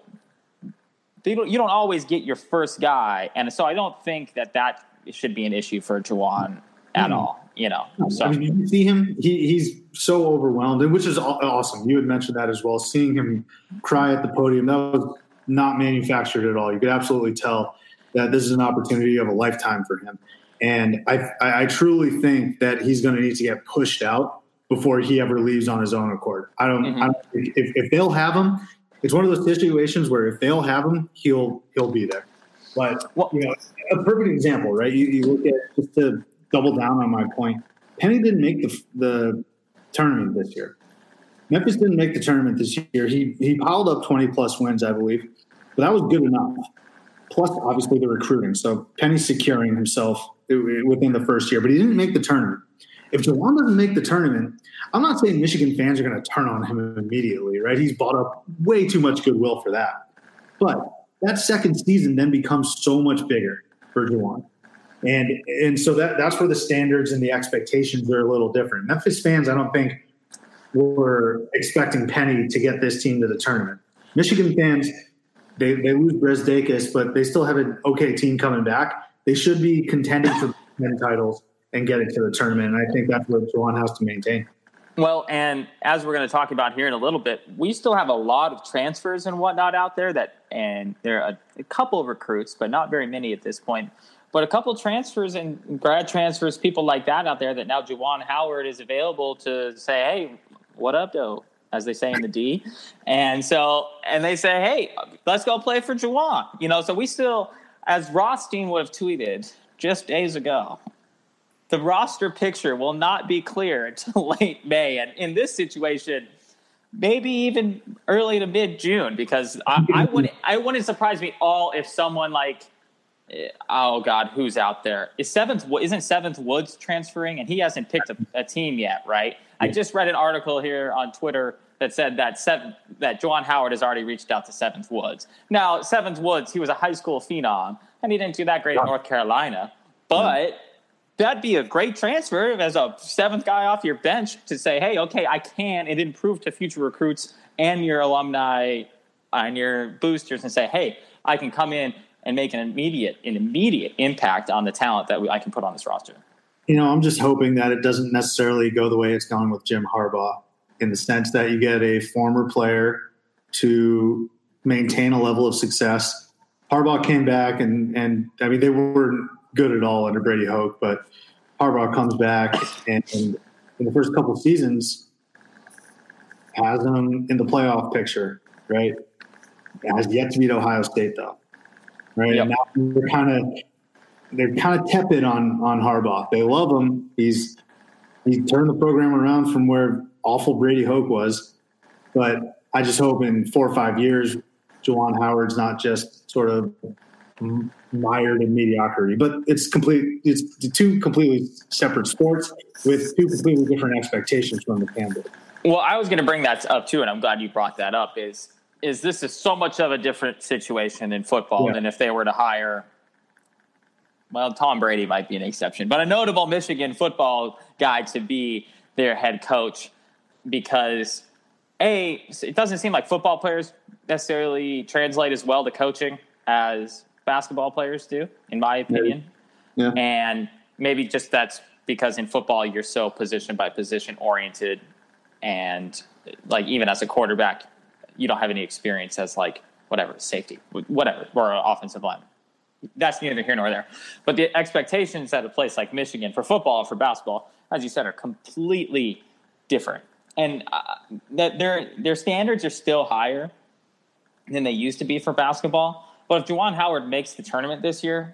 you don't, you don't always get your first guy. And so I don't think that that should be an issue for Juwan at mm-hmm. all. You know, so. I mean, you see him, he, he's so overwhelmed, which is awesome. You had mentioned that as well. Seeing him cry at the podium, that was not manufactured at all. You could absolutely tell that this is an opportunity of a lifetime for him. And I, I truly think that he's going to need to get pushed out before he ever leaves on his own accord. I don't, mm-hmm. I don't if, if they'll have him, it's one of those situations where if they'll have him, he'll, he'll be there. But, well, you know, a perfect example, right? You, you look at, just to double down on my point, Penny didn't make the, the tournament this year. Memphis didn't make the tournament this year. He he piled up twenty plus wins, I believe, but that was good enough. Plus, obviously, the recruiting. So Penny's securing himself within the first year, but he didn't make the tournament. If Juwan doesn't make the tournament, I'm not saying Michigan fans are going to turn on him immediately, right? He's bought up way too much goodwill for that. But that second season then becomes so much bigger for Juwan. And and so that that's where the standards and the expectations are a little different. Memphis fans, I don't think, were expecting Penny to get this team to the tournament. Michigan fans, they, they lose Brzdakis, but they still have an okay team coming back. They should be contending for ten titles and get it to the tournament. And I think that's what Juwan has to maintain. Well, and as we're going to talk about here in a little bit, we still have a lot of transfers and whatnot out there that, and there are a, a couple of recruits, but not very many at this point, but a couple of transfers and grad transfers, people like that out there that now Juwan Howard is available to say, hey, what up though, as they say in the D. And so, and they say, hey, let's go play for Juwan, you know? So we still, as Rothstein would have tweeted just days ago, the roster picture will not be clear until late May. And in this situation, maybe even early to mid-June, because I, I wouldn't I wouldn't surprise me all if someone like, oh, God, who's out there? Is Seventh, isn't Seventh Woods transferring? And he hasn't picked a, a team yet, right? I just read an article here on Twitter that said that seven, that Juwan Howard has already reached out to Seventh Woods. Now, Seventh Woods, he was a high school phenom, and he didn't do that great yeah. in North Carolina. But... Yeah. That'd be a great transfer as a seventh guy off your bench to say, hey, okay, I can. It improved to future recruits and your alumni and your boosters and say, hey, I can come in and make an immediate an immediate impact on the talent that we, I can put on this roster. You know, I'm just hoping that it doesn't necessarily go the way it's gone with Jim Harbaugh, in the sense that you get a former player to maintain a level of success. Harbaugh came back and, and I mean, they were – good at all under Brady Hoke, but Harbaugh comes back and, and in the first couple of seasons has them in the playoff picture, right? Has yet to beat Ohio State though, right? Yep. And now they're kind of they're kind of tepid on on Harbaugh. They love him. He's he turned the program around from where awful Brady Hoke was, but I just hope in four or five years, Juwan Howard's not just sort of mired in mediocrity, but it's complete. It's two completely separate sports with two completely different expectations from the candidate. Well, I was going to bring that up too, and I'm glad you brought that up. Is is this is so much of a different situation in football yeah. than if they were to hire. Well, Tom Brady might be an exception, but a notable Michigan football guy to be their head coach, because A, it doesn't seem like football players necessarily translate as well to coaching as basketball players do, in my opinion. Yeah. And maybe just that's because in football you're so position by position oriented, and like even as a quarterback you don't have any experience as like whatever safety, whatever, or offensive lineman. That's neither here nor there, but the expectations at a place like Michigan for football, for basketball, as you said, are completely different, and uh, that their their standards are still higher than they used to be for basketball. But if Juwan Howard makes the tournament this year,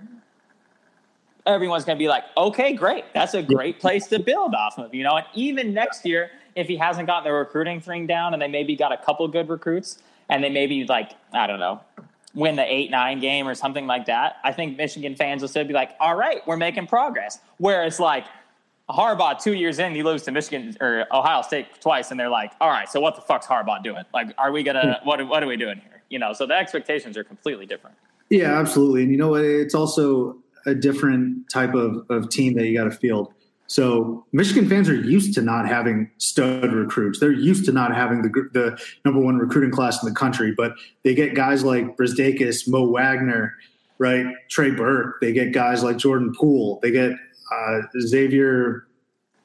everyone's going to be like, okay, great. That's a great place to build off of, you know? And even next year, if he hasn't gotten the recruiting thing down and they maybe got a couple good recruits and they maybe, like, I don't know, win the eight nine game or something like that, I think Michigan fans will still be like, all right, we're making progress. Whereas, like, Harbaugh, two years in, he loses to Michigan or Ohio State twice, and they're like, all right, so what the fuck's Harbaugh doing? Like, are we going to – what what are we doing here? You know, so the expectations are completely different. Yeah, absolutely. And you know what? It's also a different type of, of team that you got to field. So Michigan fans are used to not having stud recruits. They're used to not having the the number one recruiting class in the country, but they get guys like Brzdakis, Mo Wagner, right? Trey Burke. They get guys like Jordan Poole. They get uh, Xavier,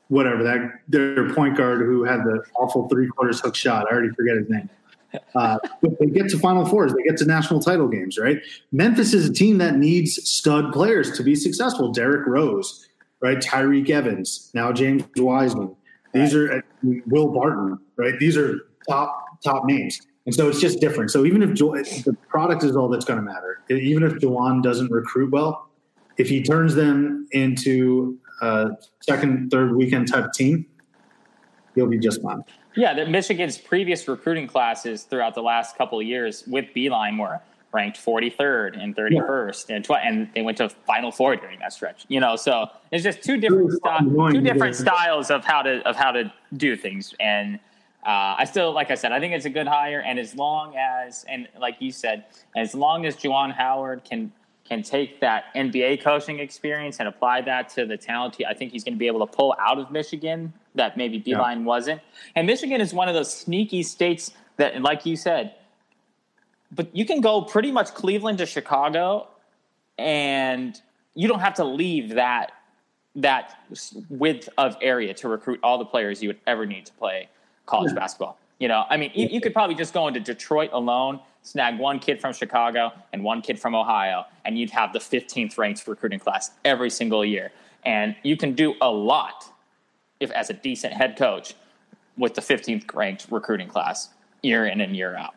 whatever, that their point guard who had the awful three-quarters hook shot. I already forget his name. Uh, but they get to Final Fours. They get to national title games, right? Memphis is a team that needs stud players to be successful. Derrick Rose, right? Tyreek Evans, now James Wiseman. These are Will Barton, right? These are top top names. And so it's just different. So even if jo- the product is all that's going to matter, even if Juwan doesn't recruit well, if he turns them into a second, third weekend type team, he'll be just fine. Yeah, the Michigan's previous recruiting classes throughout the last couple of years with Beilein were ranked forty-third and thirty-first, yeah. and tw- and they went to Final Four during that stretch. You know, so it's just two different sti- two different styles of how to of how to do things. And uh, I still, like I said, I think it's a good hire. And as long as and like you said, as long as Juwan Howard can can take that N B A coaching experience and apply that to the talent, I think he's going to be able to pull out of Michigan that maybe Beilein yeah. wasn't. And Michigan is one of those sneaky states that, like you said, but you can go pretty much Cleveland to Chicago and you don't have to leave that that width of area to recruit all the players you would ever need to play college yeah. basketball. You know, I mean, you, you could probably just go into Detroit alone, snag one kid from Chicago and one kid from Ohio, and you'd have the fifteenth ranked recruiting class every single year. And you can do a lot if as a decent head coach with the fifteenth ranked recruiting class year in and year out.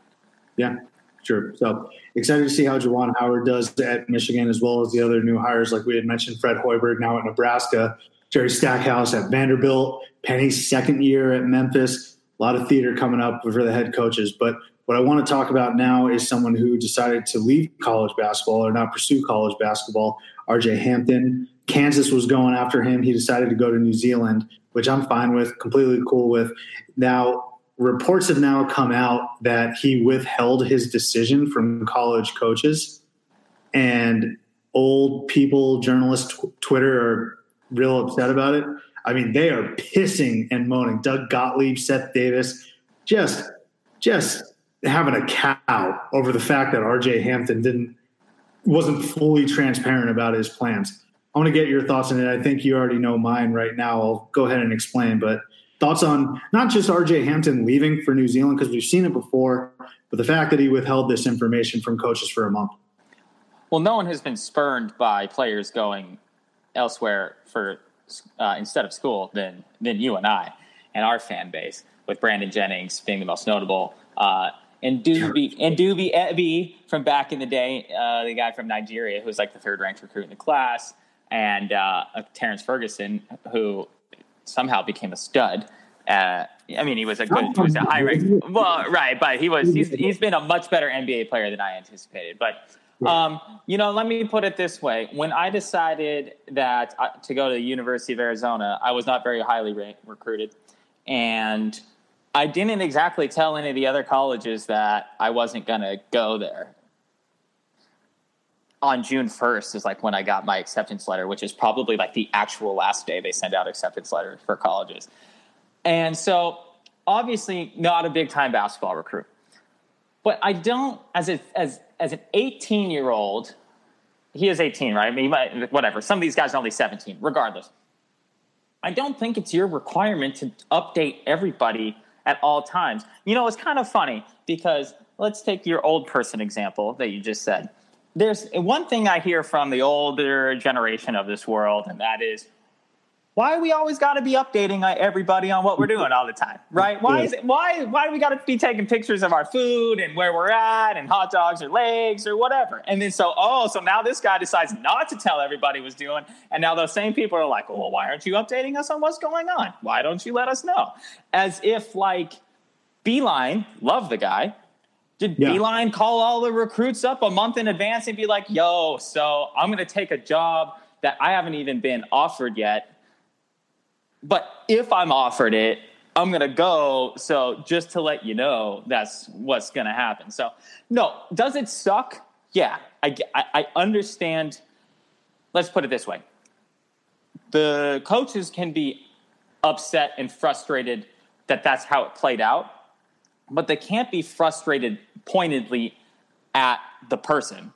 Yeah, sure. So excited to see how Juwan Howard does at Michigan, as well as the other new hires. Like we had mentioned, Fred Hoiberg now at Nebraska, Jerry Stackhouse at Vanderbilt, Penny's second year at Memphis, a lot of theater coming up for the head coaches. But what I want to talk about now is someone who decided to leave college basketball or not pursue college basketball, R J Hampton. Kansas was going after him. He decided to go to New Zealand, which I'm fine with, completely cool with. Now, reports have now come out that he withheld his decision from college coaches, and old people, journalists, t- Twitter are real upset about it. I mean, they are pissing and moaning. Doug Gottlieb, Seth Davis, just, just having a cow over the fact that R J Hampton didn't, wasn't fully transparent about his plans. I want to get your thoughts on it. I think you already know mine right now. I'll go ahead and explain, but thoughts on not just R J Hampton leaving for New Zealand, because we've seen it before, but the fact that he withheld this information from coaches for a month. Well, no one has been spurned by players going elsewhere for uh, instead of school than than you and I and our fan base, with Brandon Jennings being the most notable. Uh, and Doobie and Doobie Ebi from back in the day, uh, the guy from Nigeria who was like the third ranked recruit in the class. And uh, Terrence Ferguson, who somehow became a stud. Uh, I mean, he was a good, he was a high rank. Well, right, but he was. He's, he's been a much better N B A player than I anticipated. But um, you know, let me put it this way: when I decided that I, to go to the University of Arizona, I was not very highly re- recruited, and I didn't exactly tell any of the other colleges that I wasn't going to go there. On June first is like when I got my acceptance letter, which is probably like the actual last day they send out acceptance letters for colleges. And so obviously not a big time basketball recruit, but I don't, as a, as, as an eighteen year old, he is eighteen, right? I mean, he might, whatever. Some of these guys are only seventeen, regardless. I don't think it's your requirement to update everybody at all times. You know, it's kind of funny because let's take your old person example that you just said. There's one thing I hear from the older generation of this world, and that is, why we always got to be updating everybody on what we're doing all the time, right? Why is it, why why do we got to be taking pictures of our food and where we're at and hot dogs or legs or whatever? And then so, oh, so now this guy decides not to tell everybody what's doing, and now those same people are like, well, why aren't you updating us on what's going on? Why don't you let us know? As if, like, Beilein, love the guy, Did yeah. Beilein call all the recruits up a month in advance and be like, yo, so I'm going to take a job that I haven't even been offered yet, but if I'm offered it, I'm going to go. So just to let you know, that's what's going to happen. So no, does it suck? Yeah, I, I, I understand. Let's put it this way. the coaches can be upset and frustrated that that's how it played out, but they can't be frustrated pointedly at the person,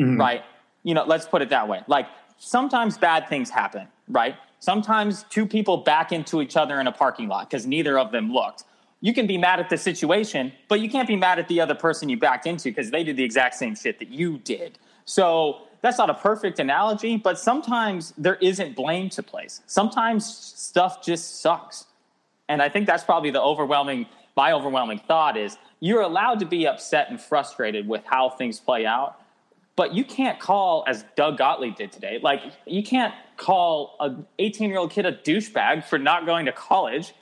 mm-hmm. right? You know, let's put it that way. Like, sometimes bad things happen, right? Sometimes two people back into each other in a parking lot because neither of them looked. You can be mad at the situation, but you can't be mad at the other person you backed into because they did the exact same shit that you did. So that's not a perfect analogy, but sometimes there isn't blame to place. Sometimes stuff just sucks. And I think that's probably the overwhelming, my overwhelming thought is you're allowed to be upset and frustrated with how things play out, but you can't call, as Doug Gottlieb did today, like you can't call an eighteen-year-old kid a douchebag for not going to college.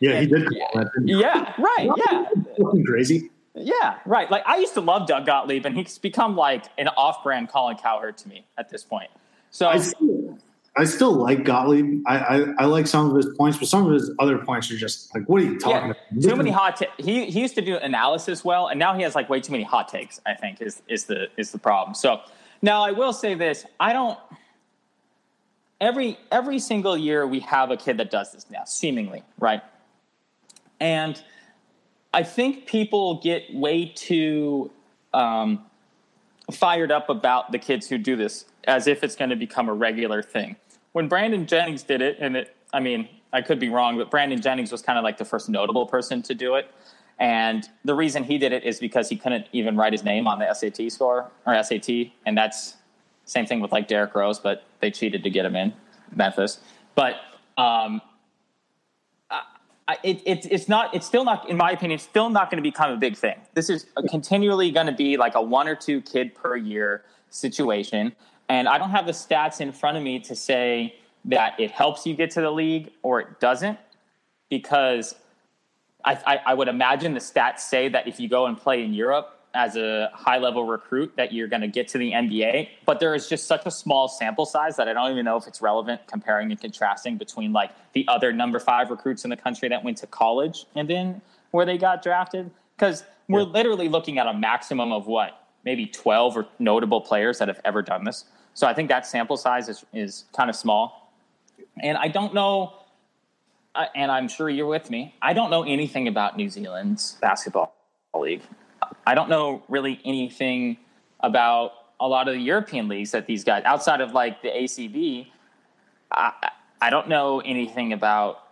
Yeah, and, he did call that. Yeah, right, yeah. Fucking crazy. Yeah, right. Like, I used to love Doug Gottlieb, and he's become like an off-brand Colin Cowherd to me at this point. So I still, I still like Gottlieb. I, I, I like some of his points, but some of his other points are just like, what are you talking yeah, about? Too many hot takes. He he used to do analysis well, and now he has like way too many hot takes, I think, is is the is the problem. So now I will say this. I don't every every single year we have a kid that does this now, seemingly, right? And I think people get way too um, fired up about the kids who do this as if it's going to become a regular thing. When Brandon Jennings did it, and it, I mean, I could be wrong, but Brandon Jennings was kind of like the first notable person to do it. And the reason he did it is because he couldn't even write his name on the S A T score or S A T. And that's same thing with like Derrick Rose, but they cheated to get him in Memphis. But, um, I, it, it, it's not. It's still not, in my opinion, it's still not going to become a big thing. This is a continually going to be like a one or two kid per year situation. And I don't have the stats in front of me to say that it helps you get to the league or it doesn't, because I, I, I would imagine the stats say that if you go and play in Europe as a high-level recruit that you're going to get to the N B A. But there is just such a small sample size that I don't even know if it's relevant comparing and contrasting between, like, the other number five recruits in the country that went to college and then where they got drafted. Because we're yeah. literally looking at a maximum of, what, maybe twelve or notable players that have ever done this. So I think that sample size is, is kind of small. And I don't know, and I'm sure you're with me, I don't know anything about New Zealand's basketball league. I don't know really anything about a lot of the European leagues that these guys, outside of like the A C B, I, I don't know anything about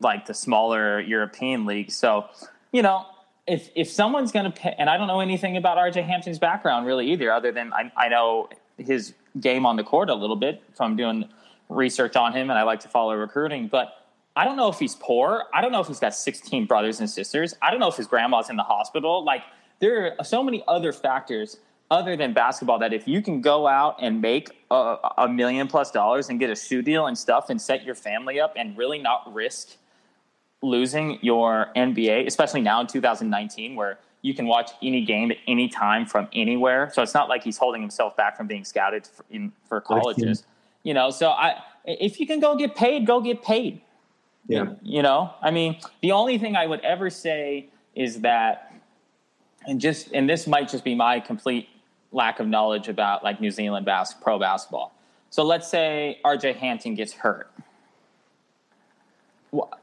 like the smaller European leagues. So, you know, if if someone's going to pay, and I don't know anything about R J Hampton's background really either, other than I, I know his game on the court a little bit from doing research on him, and I like to follow recruiting, but I don't know if he's poor. I don't know if he's got sixteen brothers and sisters. I don't know if his grandma's in the hospital. Like, there are so many other factors other than basketball that if you can go out and make a, a million plus dollars and get a shoe deal and stuff and set your family up and really not risk losing your N B A, especially now in two thousand nineteen, where you can watch any game at any time from anywhere. So it's not like he's holding himself back from being scouted for, in, for colleges, you know? So I, if you can go get paid, go get paid. Yeah. You know, I mean, the only thing I would ever say is that, and just, and this might just be my complete lack of knowledge about like New Zealand bas- pro basketball. So let's say R J Hampton gets hurt. What,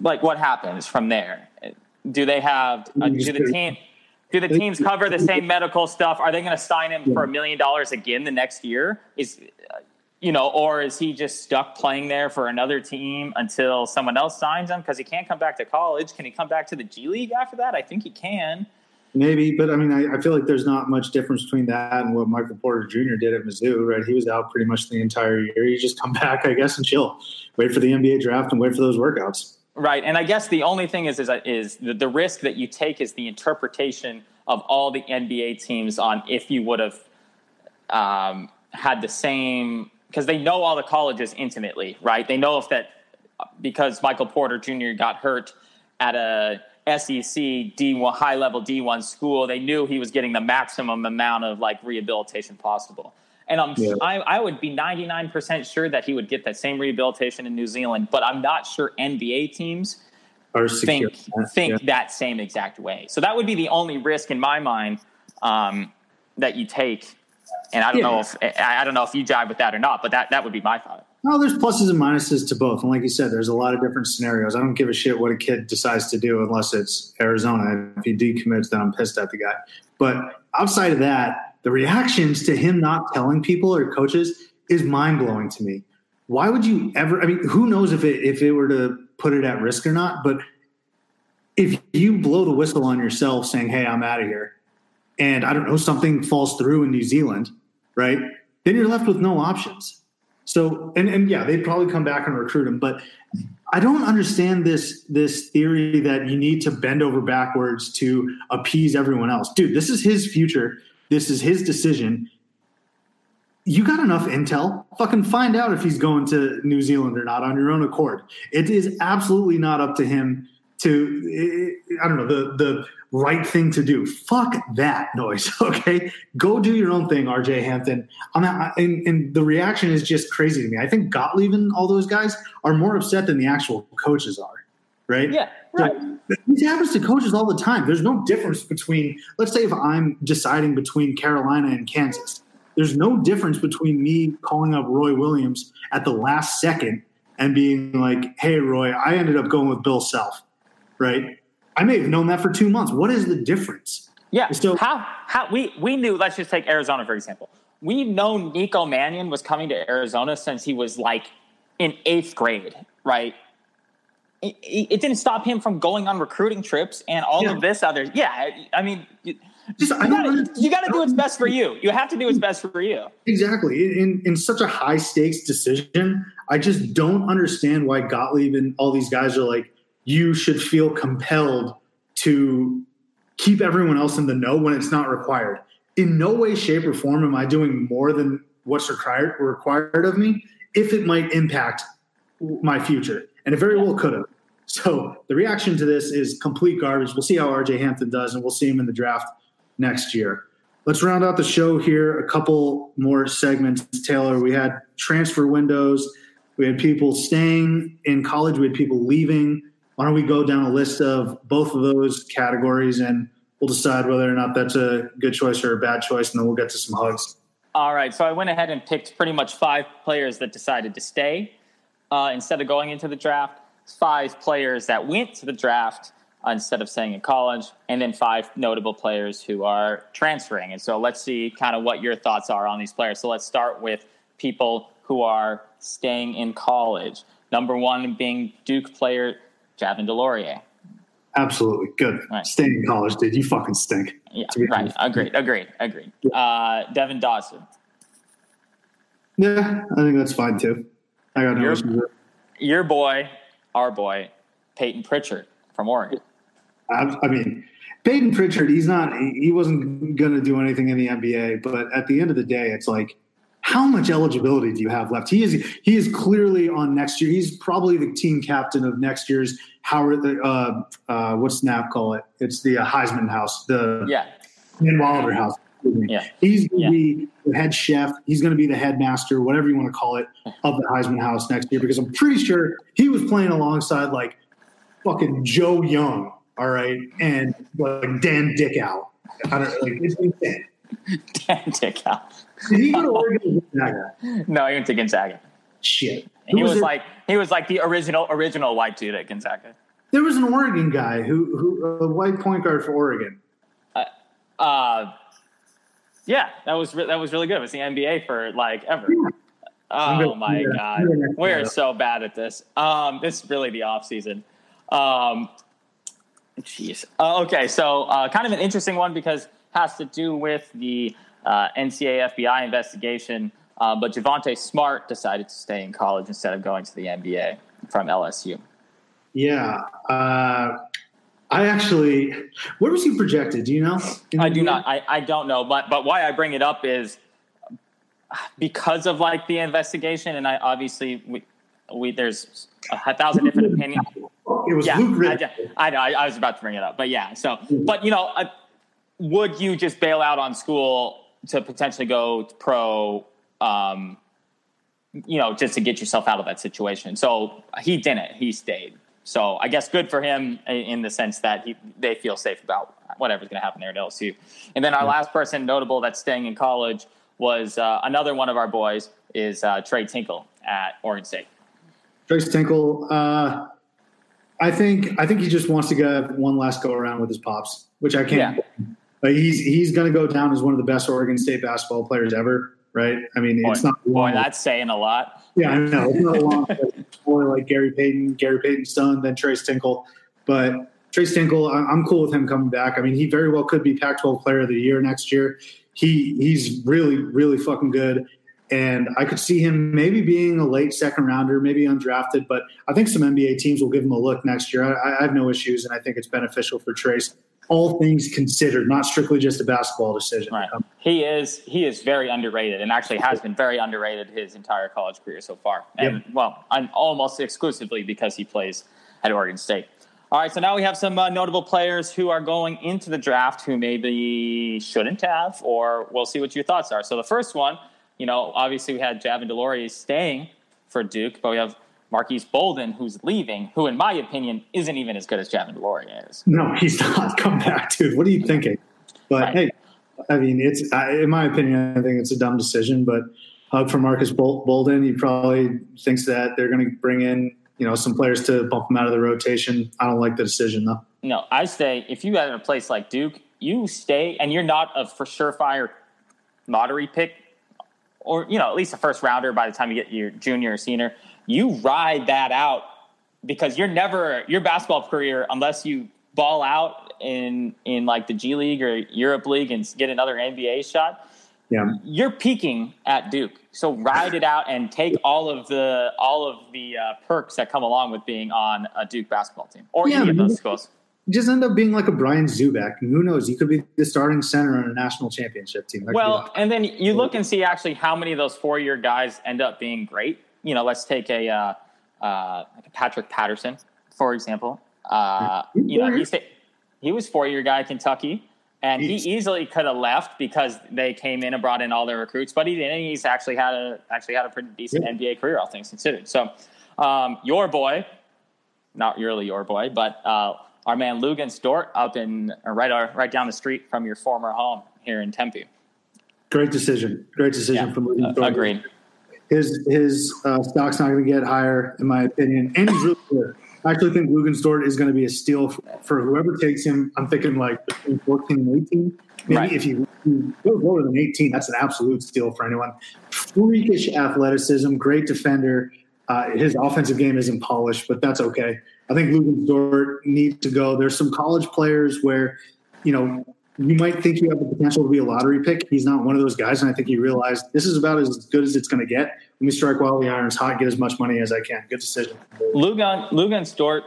like what happens from there? Do they have, uh, do the team, do the teams cover the same medical stuff? Are they going to sign him yeah. for a million dollars again the next year? Is, uh, You know, or is he just stuck playing there for another team until someone else signs him? Because he can't come back to college. Can he come back to the G League after that? I think he can. Maybe, but I mean, I, I feel like there's not much difference between that and what Michael Porter Junior did at Mizzou, right? He was out pretty much the entire year. You just come back, I guess, and chill. Wait for the N B A draft and wait for those workouts. Right, and I guess the only thing is is, is the, the risk that you take is the interpretation of all the N B A teams on if you would have um, had the same – because they know all the colleges intimately, right? They know if that because Michael Porter Junior got hurt at a S E C D one, high-level D one school, they knew he was getting the maximum amount of, like, rehabilitation possible. And I'm, yeah. I, I would be ninety-nine percent sure that he would get that same rehabilitation in New Zealand, but I'm not sure N B A teams Are think, think yeah. that same exact way. So that would be the only risk in my mind um, that you take. And I don't yeah. know if I don't know if you jive with that or not, but that, that would be my thought. No, there's pluses and minuses to both. And like you said, there's a lot of different scenarios. I don't give a shit what a kid decides to do unless it's Arizona. If he decommits, then I'm pissed at the guy. But outside of that, the reactions to him not telling people or coaches is mind-blowing to me. Why would you ever – I mean, who knows if it, if it were to put it at risk or not, but if you blow the whistle on yourself saying, hey, I'm out of here, and I don't know, something falls through in New Zealand, right, then you're left with no options. So, and, and yeah, they'd probably come back and recruit him. But I don't understand this this theory that you need to bend over backwards to appease everyone else. Dude, this is his future. This is his decision. You got enough intel. Fucking find out if he's going to New Zealand or not on your own accord. It is absolutely not up to him to, I don't know, the the right thing to do. Fuck that noise, okay? Go do your own thing, R J Hampton. I'm not, and, and the reaction is just crazy to me. I think Gottlieb and all those guys are more upset than the actual coaches are, right? Yeah, right. So, this happens to coaches all the time. There's no difference between, let's say if I'm deciding between Carolina and Kansas, there's no difference between me calling up Roy Williams at the last second and being like, hey, Roy, I ended up going with Bill Self, right? I may have known that for two months. What is the difference? Yeah. So how how we we knew. Let's just take Arizona for example. We've known Nico Mannion was coming to Arizona since he was like in eighth grade, right? It, it didn't stop him from going on recruiting trips and all yeah. of this other. Yeah, I mean, you, just, you got to do what's best for you. You have to do what's best for you. Exactly. In in such a high stakes decision, I just don't understand why Gottlieb and all these guys are like, you should feel compelled to keep everyone else in the know when it's not required. In no way, shape, or form am I doing more than what's required required of me if it might impact my future. And it very well could have. So the reaction to this is complete garbage. We'll see how R J Hampton does, and we'll see him in the draft next year. Let's round out the show here. A couple more segments, Taylor. We had transfer windows. We had people staying in college. We had people leaving. Why don't we go down a list of both of those categories and we'll decide whether or not that's a good choice or a bad choice, and then we'll get to some hugs. All right, so I went ahead and picked pretty much five players that decided to stay uh, instead of going into the draft, five players that went to the draft uh, instead of staying in college, and then five notable players who are transferring. And so let's see kind of what your thoughts are on these players. So let's start with people who are staying in college. Number one being Duke player Javon Delorier. Absolutely. Good. Right. Staying in college, dude. You fucking stink. Yeah, right. Agreed. Agreed. Agreed. Yeah. Uh, Devin Dawson. Yeah, I think that's fine, too. I got no your, issues with it. Your boy, our boy, Peyton Pritchard from Oregon. I, I mean, Peyton Pritchard, he's not – he wasn't going to do anything in the N B A, but at the end of the day, it's like – how much eligibility do you have left? He is he is clearly on next year. He's probably the team captain of next year's Howard. Uh, uh, what's Snap call it? It's the uh, Heisman House, the yeah, Van Wilder House. Yeah. He's going to yeah. be the head chef. He's going to be the headmaster, whatever you want to call it, of the Heisman House next year. Because I'm pretty sure he was playing alongside like fucking Joe Young, all right, and like Dan Dickow. I don't like it's insane. Dan Dickow. Did he go to Oregon or Gonzaga? No, he went to Gonzaga. Shit. He was, was like he was like the original original white dude at Gonzaga. There was an Oregon guy who who a white point guard for Oregon. Uh, uh yeah, that was re- that was really good. It was the N B A for like ever. Yeah. Oh my yeah. god, we are so bad at this. Um, this is really the off season. Um, jeez. Uh, okay, so uh, kind of an interesting one because it has to do with the. Uh, N C A A F B I investigation, uh, but Javonte Smart decided to stay in college instead of going to the N B A from L S U. Yeah. Uh, I actually – where was he projected? Do you know? I do not. I, I don't know. But, but why I bring it up is because of, like, the investigation, and I obviously we, – we there's a thousand different opinions. It was yeah, Luke Riddick. I, I, I was about to bring it up, but yeah. So, but, you know, I, would you just bail out on school – to potentially go pro, um, you know, just to get yourself out of that situation. So he didn't, he stayed. So I guess good for him in the sense that he, they feel safe about whatever's going to happen there at L S U. And then our last person notable that's staying in college was uh, another one of our boys is uh, Trey Tinkle at Oregon State? Trace Tinkle, uh, I think I think he just wants to get one last go around with his pops, which I can't. Yeah. But he's he's going to go down as one of the best Oregon State basketball players ever, right? I mean, boy, it's not long. Boy, that's saying a lot. Yeah, I know. It's not long. It's more like Gary Payton, Gary Payton's son, then Trace Tinkle. But Trace Tinkle, I'm cool with him coming back. I mean, he very well could be Pac twelve Player of the Year next year. He he's really really fucking good, and I could see him maybe being a late second rounder, maybe undrafted. But I think some N B A teams will give him a look next year. I, I have no issues, and I think it's beneficial for Trace. All things considered, not strictly just a basketball decision. Right. Um, he is he is very underrated, and actually has been very underrated his entire college career so far. And yep. well, I'm almost exclusively because he plays at Oregon State. All right, so now we have some uh, notable players who are going into the draft who maybe shouldn't have, or we'll see what your thoughts are. So the first one, you know, obviously we had Javon Deloria staying for Duke, but we have Marquise Bolden, who's leaving, who in my opinion isn't even as good as Javon Deloria is. No, he's not. Come back, dude. What are you thinking? But, right. hey, I mean, it's I, in my opinion, I think it's a dumb decision, but hug for Marcus Bol- Bolden. He probably thinks that they're going to bring in, you know, some players to bump them out of the rotation. I don't like the decision, though. No, I stay. If you had a place like Duke, you stay, and you're not a for surefire lottery pick, or, you know, at least a first rounder by the time you get your junior or senior. You ride that out because you're never your basketball career, unless you ball out in in like the G League or Europe League and get another N B A shot. Yeah, you're peaking at Duke, so ride it out and take all of the all of the uh, perks that come along with being on a Duke basketball team or yeah, any of those schools. Just end up being like a Brian Zubac. Who knows? You could be the starting center on a national championship team. That well, and then you look and see actually how many of those four-year guys end up being great. You know, let's take a uh, uh, Patrick Patterson, for example. Uh, you know, he he was four-year guy at Kentucky. And he easily could have left because they came in and brought in all their recruits, but he didn't. He's actually had a actually had a pretty decent yeah. N B A career, all things considered. So, um, your boy, not really your boy, but uh, our man Lugens Dort up in or right or right down the street from your former home here in Tempe. Great decision. Great decision yeah. from Lugens Dort. Uh, agreed. His his uh, stock's not going to get higher, in my opinion, and he's really good. I actually think Lugens Dort is going to be a steal for, for whoever takes him. I'm thinking like between fourteen and eighteen. Maybe right. if you go lower than eighteen, that's an absolute steal for anyone. Freakish athleticism, great defender. Uh, his offensive game isn't polished, but that's okay. I think Lugens Dort needs to go. There's some college players where, you know, you might think you have the potential to be a lottery pick. He's not one of those guys, and I think he realized this is about as good as it's going to get. Let me strike while the iron's hot, get as much money as I can. Good decision. Lugens, Lugens Dort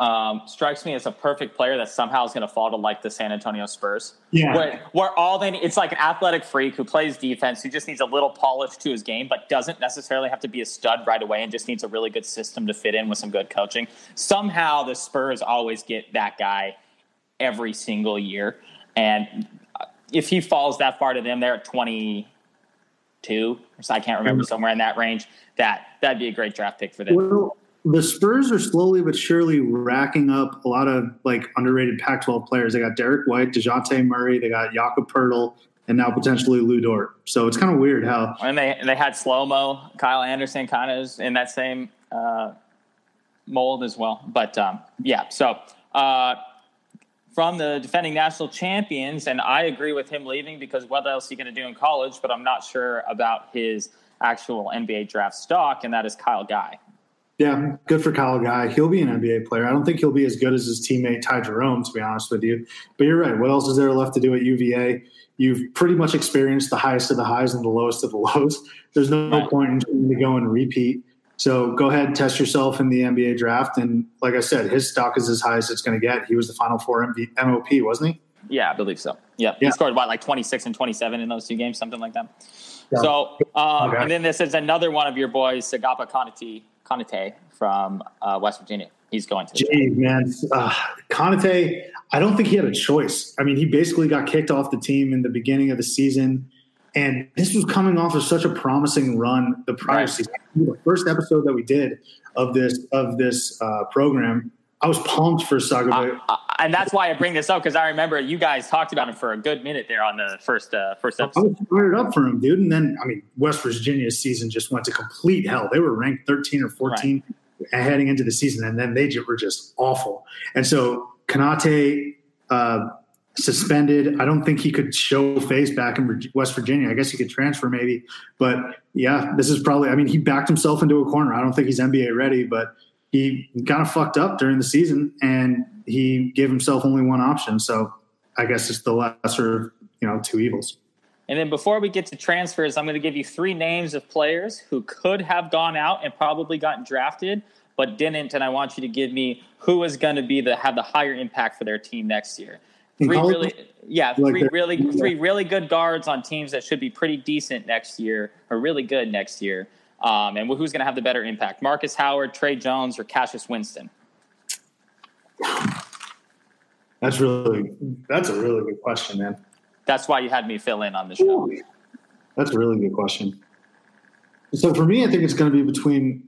um, strikes me as a perfect player that somehow is going to fall to, like, the San Antonio Spurs. Yeah. Where, where all they need – it's like an athletic freak who plays defense, who just needs a little polish to his game, but doesn't necessarily have to be a stud right away and just needs a really good system to fit in with some good coaching. Somehow the Spurs always get that guy every single year. And if he falls that far to them, they're at twenty-two. So I can't remember, somewhere in that range. That that'd be a great draft pick for them. Well, the Spurs are slowly but surely racking up a lot of like underrated Pac twelve players. They got Derek White, DeJounte Murray, they got Jakob Poeltl, and now potentially Lou Dort. So it's kind of weird how. And they and they had Slow Mo, Kyle Anderson, kind of is in that same uh, mold as well. But um, yeah, so. Uh, From the defending national champions, and I agree with him leaving because what else is he going to do in college? But I'm not sure about his actual N B A draft stock, and that is Kyle Guy. Yeah, good for Kyle Guy. He'll be an N B A player. I don't think he'll be as good as his teammate Ty Jerome, to be honest with you. But you're right. What else is there left to do at U V A? You've pretty much experienced the highest of the highs and the lowest of the lows. There's no right. point in trying to go and repeat. So go ahead, test yourself in the N B A draft. And like I said, his stock is as high as it's going to get. He was the Final Four M O P, wasn't he? Yeah, I believe so. Yeah. yeah. He scored, what, like twenty-six and twenty-seven in those two games, something like that. Yeah. So, um, okay. And then this is another one of your boys, Sagapa Konate, Konate from uh, West Virginia. He's going to the Jeez, man. Uh, Konate, I don't think he had a choice. I mean, he basically got kicked off the team in the beginning of the season. And this was coming off of such a promising run the prior right. season. The first episode that we did of this of this uh, program, I was pumped for Saga. And that's why I bring this up, because I remember you guys talked about him for a good minute there on the first uh, first episode. I was fired up for him, dude. And then, I mean, West Virginia's season just went to complete hell. They were ranked thirteen or fourteen right. heading into the season, and then they were just awful. And so Konate uh, suspended. I don't think he could show face back in West Virginia. I guess he could transfer maybe. But, yeah, this is probably – I mean, he backed himself into a corner. I don't think he's N B A ready, but – he kind of fucked up during the season, and he gave himself only one option. So I guess it's the lesser, you know, two evils. And then before we get to transfers, I'm going to give you three names of players who could have gone out and probably gotten drafted, but didn't. And I want you to give me who is going to be the have the higher impact for their team next year. Three really, yeah, three like really, yeah. three really good guards on teams that should be pretty decent next year, or really good next year. Um, and who's going to have the better impact? Marcus Howard, Trey Jones, or Cassius Winston? That's really that's a really good question, man. That's why you had me fill in on the show. Ooh, that's a really good question. So for me, I think it's going to be between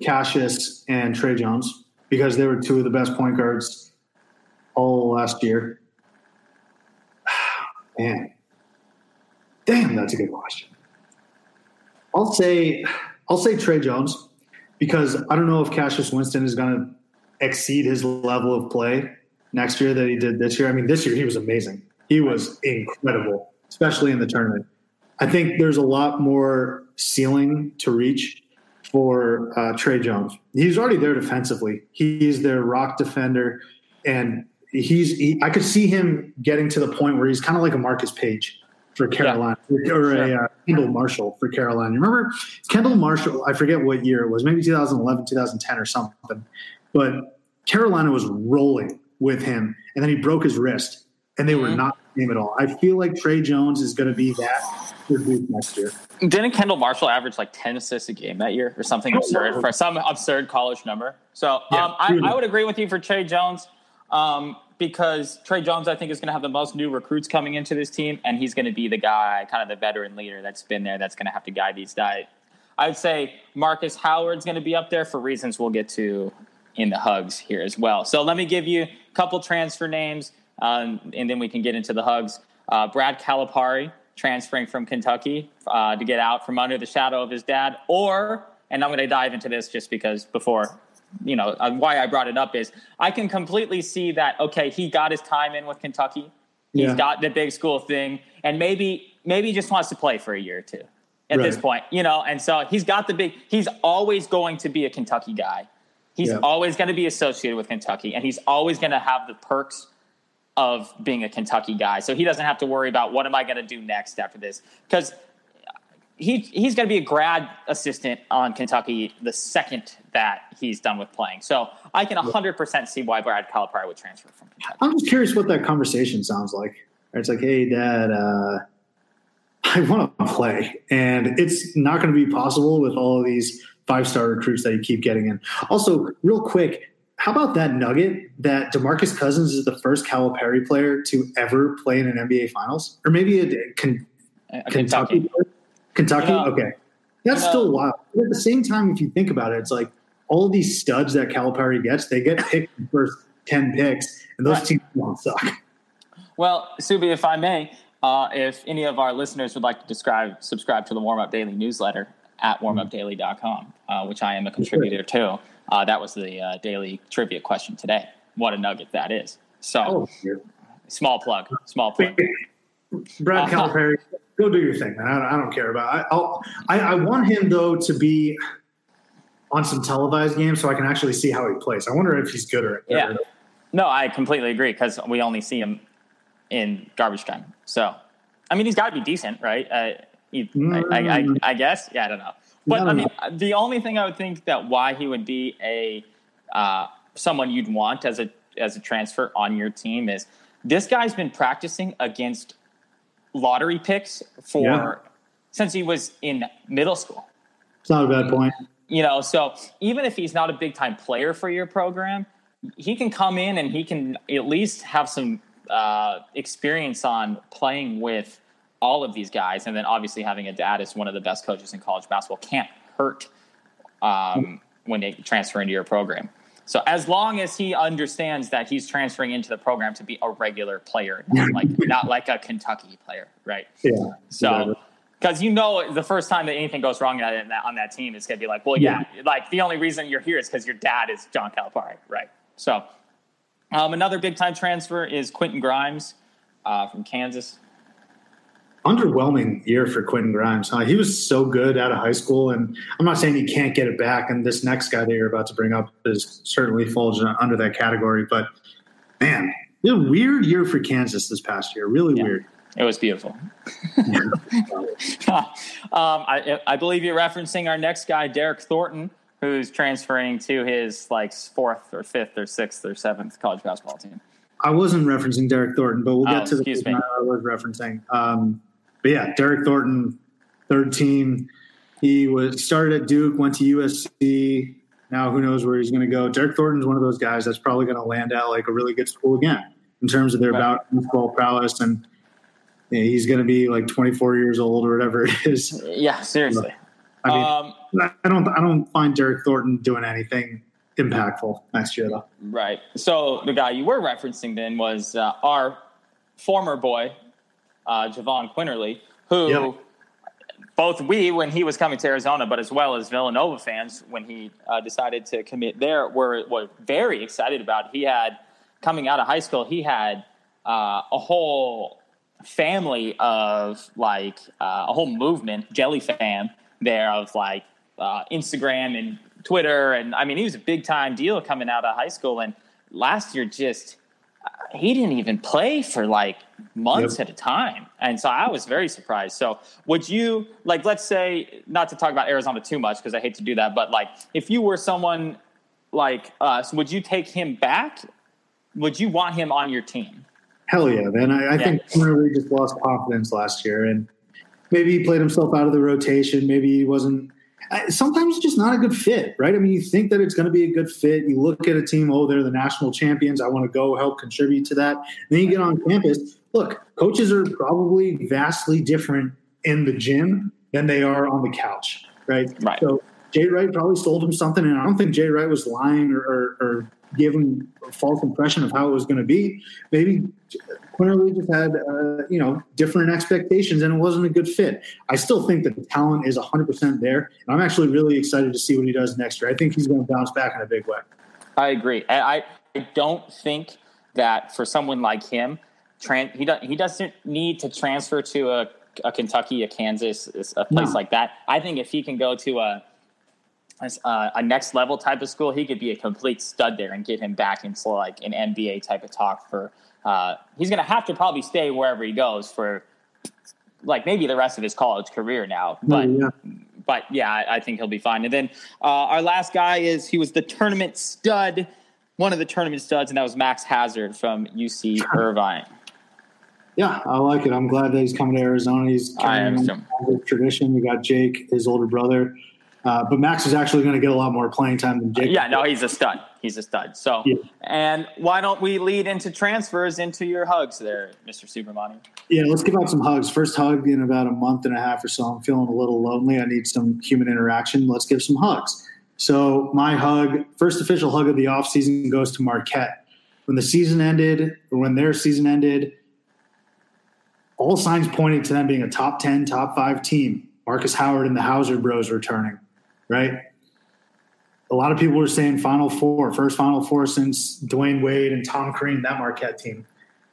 Cassius and Trey Jones, because they were two of the best point guards all last year. Man. Damn, that's a good question. I'll say I'll say Trey Jones, because I don't know if Cassius Winston is going to exceed his level of play next year that he did this year. I mean, this year he was amazing. He was incredible, especially in the tournament. I think there's a lot more ceiling to reach for uh, Trey Jones. He's already there defensively. He's their rock defender, and he's he, I could see him getting to the point where he's kind of like a Marcus Page for Carolina, yeah. or a uh, Kendall Marshall for Carolina. Remember Kendall Marshall? I forget what year it was, maybe two thousand eleven, two thousand ten or something. But Carolina was rolling with him, and then he broke his wrist, and they were mm-hmm. not the same at all. I feel like Trey Jones is going to be that for Duke next year. Didn't Kendall Marshall average like ten assists a game that year or something absurd for some absurd college number? So yeah, um, I, I would agree with you for Trey Jones. Um, Because Trey Jones, I think, is going to have the most new recruits coming into this team, and he's going to be the guy, kind of the veteran leader that's been there, that's going to have to guide these guys. I would say Marcus Howard's going to be up there for reasons we'll get to in the hugs here as well. So let me give you a couple transfer names, um, and then we can get into the hugs. Uh, Brad Calipari transferring from Kentucky uh, to get out from under the shadow of his dad, or, and I'm going to dive into this just because before – you know, why I brought it up is I can completely see that, okay, he got his time in with Kentucky. He's yeah. got the big school thing, and maybe, maybe he just wants to play for a year or two at right. this point, you know? And so he's got the big, he's always going to be a Kentucky guy. He's yeah. always going to be associated with Kentucky, and he's always going to have the perks of being a Kentucky guy. So he doesn't have to worry about what am I going to do next after this? Because He he's going to be a grad assistant on Kentucky the second that he's done with playing. So I can one hundred percent see why Brad Calipari would transfer from Kentucky. I'm just curious what that conversation sounds like. It's like, hey, Dad, uh, I want to play. And it's not going to be possible with all of these five-star recruits that you keep getting in. Also, real quick, how about that nugget that DeMarcus Cousins is the first Calipari player to ever play in an N B A Finals? Or maybe a, can, a Kentucky player? Kentucky? No. Okay. That's no. still wild. But at the same time, if you think about it, it's like all these studs that Calipari gets, they get picked the first ten picks, and those right. teams won't suck. Well, Subi, if I may, uh, if any of our listeners would like to describe, subscribe to the Warm Up Daily newsletter at warm up daily dot com, uh, which I am a contributor to. Uh, that was the uh, daily trivia question today. What a nugget that is. So, oh, small plug, small plug. Brad Calipari, uh, go do your thing, man. I don't, I don't care about it. I'll, I, I want him, though, to be on some televised games so I can actually see how he plays. I wonder if he's good or – Yeah. Or, no, I completely agree, because we only see him in garbage time. So, I mean, he's got to be decent, right? Uh, he, mm. I, I, I guess. Yeah, I don't know. But, no, I mean, no. the only thing I would think that why he would be a uh, someone you'd want as a as a transfer on your team is this guy's been practicing against – lottery picks for yeah. since he was in middle school. It's not a bad point. You know, so even if he's not a big time player for your program, he can come in and he can at least have some uh, experience on playing with all of these guys. And then obviously having a dad as one of the best coaches in college basketball can't hurt um, when they transfer into your program. So as long as he understands that he's transferring into the program to be a regular player, not like not like a Kentucky player, right? Yeah. So because you know the first time that anything goes wrong on that, on that team, it's gonna be like, well, yeah, yeah, like the only reason you're here is because your dad is John Calipari, right? So um, another big time transfer is Quentin Grimes uh, from Kansas. Underwhelming year for Quentin Grimes. Huh? He was so good out of high school, and I'm not saying he can't get it back, and this next guy that you're about to bring up is certainly falls under that category, but man, it was a weird year for Kansas this past year. Really yeah, weird. It was beautiful. um, I, I believe you're referencing our next guy, Derek Thornton, who's transferring to his like fourth or fifth or sixth or seventh college basketball team. I wasn't referencing Derek Thornton, but we'll get oh, to the person I was referencing. Um, But yeah, Derek Thornton, third team. He was started at Duke, went to U S C. Now who knows where he's going to go. Derek Thornton's one of those guys that's probably going to land at like a really good school again in terms of their right. basketball prowess. And yeah, he's going to be like twenty-four years old or whatever it is. Yeah, seriously. I mean, um, I don't, I don't find Derek Thornton doing anything impactful next year though. Right. So the guy you were referencing then was uh, our former boy, Uh, Javon Quinterly, who yep. both we, when he was coming to Arizona, but as well as Villanova fans, when he uh, decided to commit there, were, were very excited about. He had, coming out of high school, he had uh, a whole family of, like, uh, a whole movement, Jelly Fam, there of, like, uh, Instagram and Twitter. And, I mean, he was a big-time deal coming out of high school. And last year just... he didn't even play for like months yep. at a time. And so I was very surprised. So would you like, let's say not to talk about Arizona too much, cause I hate to do that, but like if you were someone like us, would you take him back? Would you want him on your team? Hell yeah. Then I, I yeah. think Quinterly just lost confidence last year and maybe he played himself out of the rotation. Maybe he wasn't, sometimes just not a good fit, right? I mean, you think that it's going to be a good fit. You look at a team, oh, they're the national champions. I want to go help contribute to that. And then you get on campus. Look, coaches are probably vastly different in the gym than they are on the couch, right? Right. So Jay Wright probably sold him something, and I don't think Jay Wright was lying or, or, or giving a false impression of how it was going to be. Maybe Quinterly just had, uh, you know, different expectations, and it wasn't a good fit. I still think that the talent is one hundred percent there, and I'm actually really excited to see what he does next year. I think he's going to bounce back in a big way. I agree. I, I don't think that for someone like him, tran- he, do- he doesn't need to transfer to a, a Kentucky, a Kansas, a place no. like that. I think if he can go to a Uh, a next level type of school, he could be a complete stud there and get him back into like an N B A type of talk for uh, he's going to have to probably stay wherever he goes for like maybe the rest of his college career now. But, oh, yeah. but yeah, I, I think he'll be fine. And then uh, our last guy is, he was the tournament stud, one of the tournament studs. And that was Max Hazard from U C Irvine. Yeah, I like it. I'm glad that he's coming to Arizona. He's carrying on the tradition. We got Jake, his older brother. Uh, but Max is actually going to get a lot more playing time than Jake. Yeah, no, he's a stud. He's a stud. So, yeah. And why don't we lead into transfers into your hugs there, Mister Subramani? Yeah, let's give out some hugs. First hug in about a month and a half or so. I'm feeling a little lonely. I need some human interaction. Let's give some hugs. So my hug, first official hug of the offseason goes to Marquette. When the season ended, or when their season ended, all signs pointed to them being a top ten, top five team. Marcus Howard and the Hauser Bros returning. Right. A lot of people were saying Final Four, first Final Four since Dwayne Wade and Tom Crean, that Marquette team.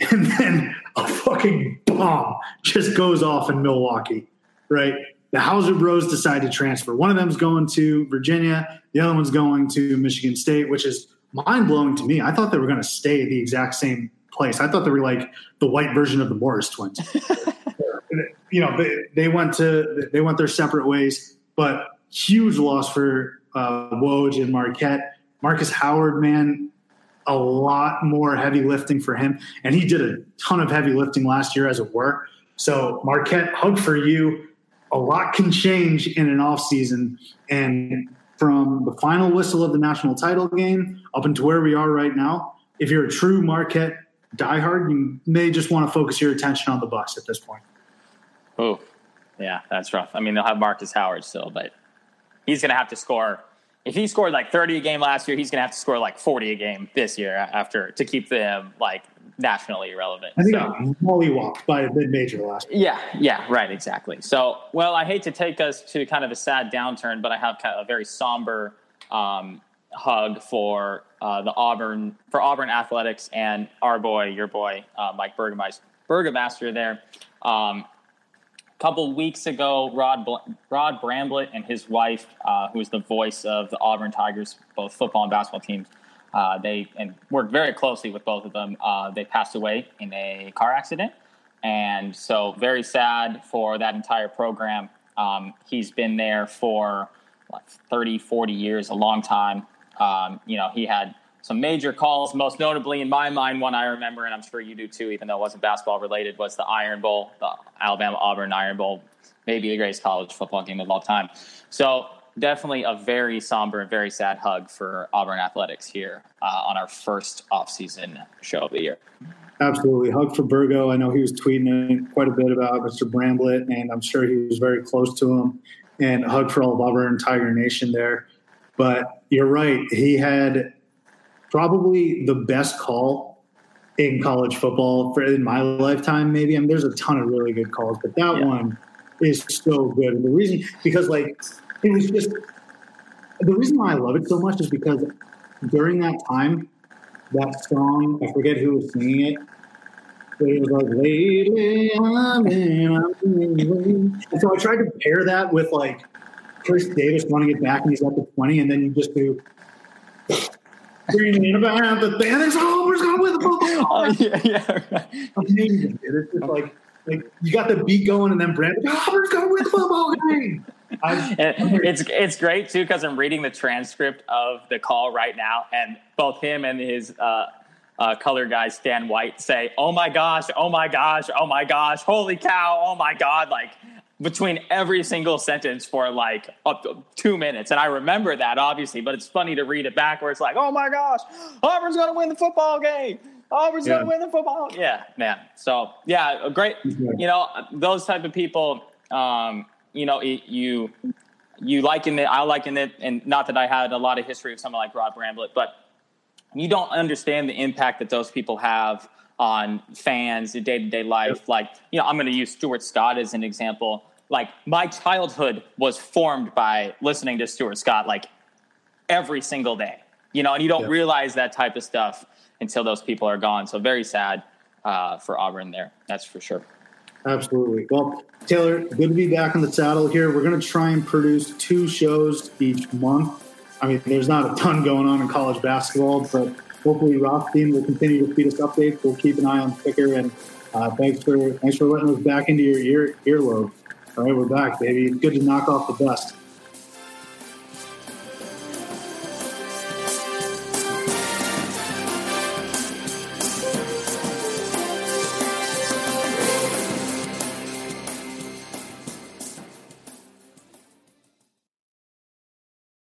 And then a fucking bomb just goes off in Milwaukee. Right. The Hauser Bros decide to transfer. One of them's going to Virginia. The other one's going to Michigan State, which is mind blowing to me. I thought they were going to stay the exact same place. I thought they were like the white version of the Morris twins. You know, they, they went to, they went their separate ways, but huge loss for uh, Woj and Marquette. Marcus Howard, man, a lot more heavy lifting for him. And he did a ton of heavy lifting last year as it were. So Marquette, hug for you. A lot can change in an offseason. And from the final whistle of the national title game up into where we are right now, if you're a true Marquette diehard, you may just want to focus your attention on the Bucks at this point. Oh, yeah, that's rough. I mean, they'll have Marcus Howard still, but – he's going to have to score if he scored like thirty a game last year, he's going to have to score like forty a game this year after to keep them like nationally relevant. I think so. Mollywop by a mid-major last year. Yeah, yeah, right, exactly. So, well, I hate to take us to kind of a sad downturn, but I have kind of a very somber um, hug for uh, the Auburn for Auburn athletics and our boy, your boy, uh, Mike Burgomaster, Burgomaster there. Um, couple weeks ago, Rod Bl- Rod Bramblett and his wife, uh, who is the voice of the Auburn Tigers, both football and basketball teams, uh, they and worked very closely with both of them. Uh, they passed away in a car accident, and so very sad for that entire program. Um, he's been there for like thirty, forty years, a long time. Um, you know, he had some major calls, most notably in my mind, one I remember, and I'm sure you do too, even though it wasn't basketball related, was the Iron Bowl, the Alabama-Auburn Iron Bowl, maybe the greatest college football game of all time. So definitely a very somber and very sad hug for Auburn athletics here uh, on our first offseason show of the year. Absolutely. Hug for Burgo. I know he was tweeting quite a bit about Mister Bramblett, and I'm sure he was very close to him. And a hug for all of Auburn Tiger Nation there. But you're right. He had probably the best call in college football for in my lifetime, maybe. I mean, there's a ton of really good calls, but that yeah. one is so good. And the reason, because like, it was just, the reason why I love it so much is because during that time, that song, I forget who was singing it, but it was like, lately I'm in, I'm in. And so I tried to pair that with like Chris Davis wanting it back and he's up to twenty, and then you just do, screaming about the Panthers, oh, we're going to win the football. Uh, yeah, yeah. Right. Amazing, dude. It's just like, like you got the beat going, and then Brandon, oh, we're going to win the football game. It's it's great too, because I'm reading the transcript of the call right now, and both him and his uh, uh, color guy Stan White say, "Oh my gosh, oh my gosh, oh my gosh, holy cow, oh my god!" Like between every single sentence for like up to two minutes. And I remember that obviously, but it's funny to read it back where it's like, oh my gosh, Auburn's going to win the football game. Auburn's yeah. going to win the football. Yeah, man. So yeah, great. You know, those type of people, um, you know, it, you, you liken it, I liken it. And not that I had a lot of history of someone like Rod Bramblett, but you don't understand the impact that those people have on fans, the day-to-day life. Yep. Like, you know, I'm going to use Stuart Scott as an example. Like, my childhood was formed by listening to Stuart Scott, like, every single day. You know, and you don't yep. realize that type of stuff until those people are gone. So very sad uh, for Auburn there. That's for sure. Absolutely. Well, Taylor, good to be back on the saddle here. We're going to try and produce two shows each month. I mean, there's not a ton going on in college basketball, but hopefully Rothstein will continue to feed us updates. We'll keep an eye on Ticker, and uh, thanks for thanks for letting us back into your ear earlobe. All right, we're back, baby. It's good to knock off the dust.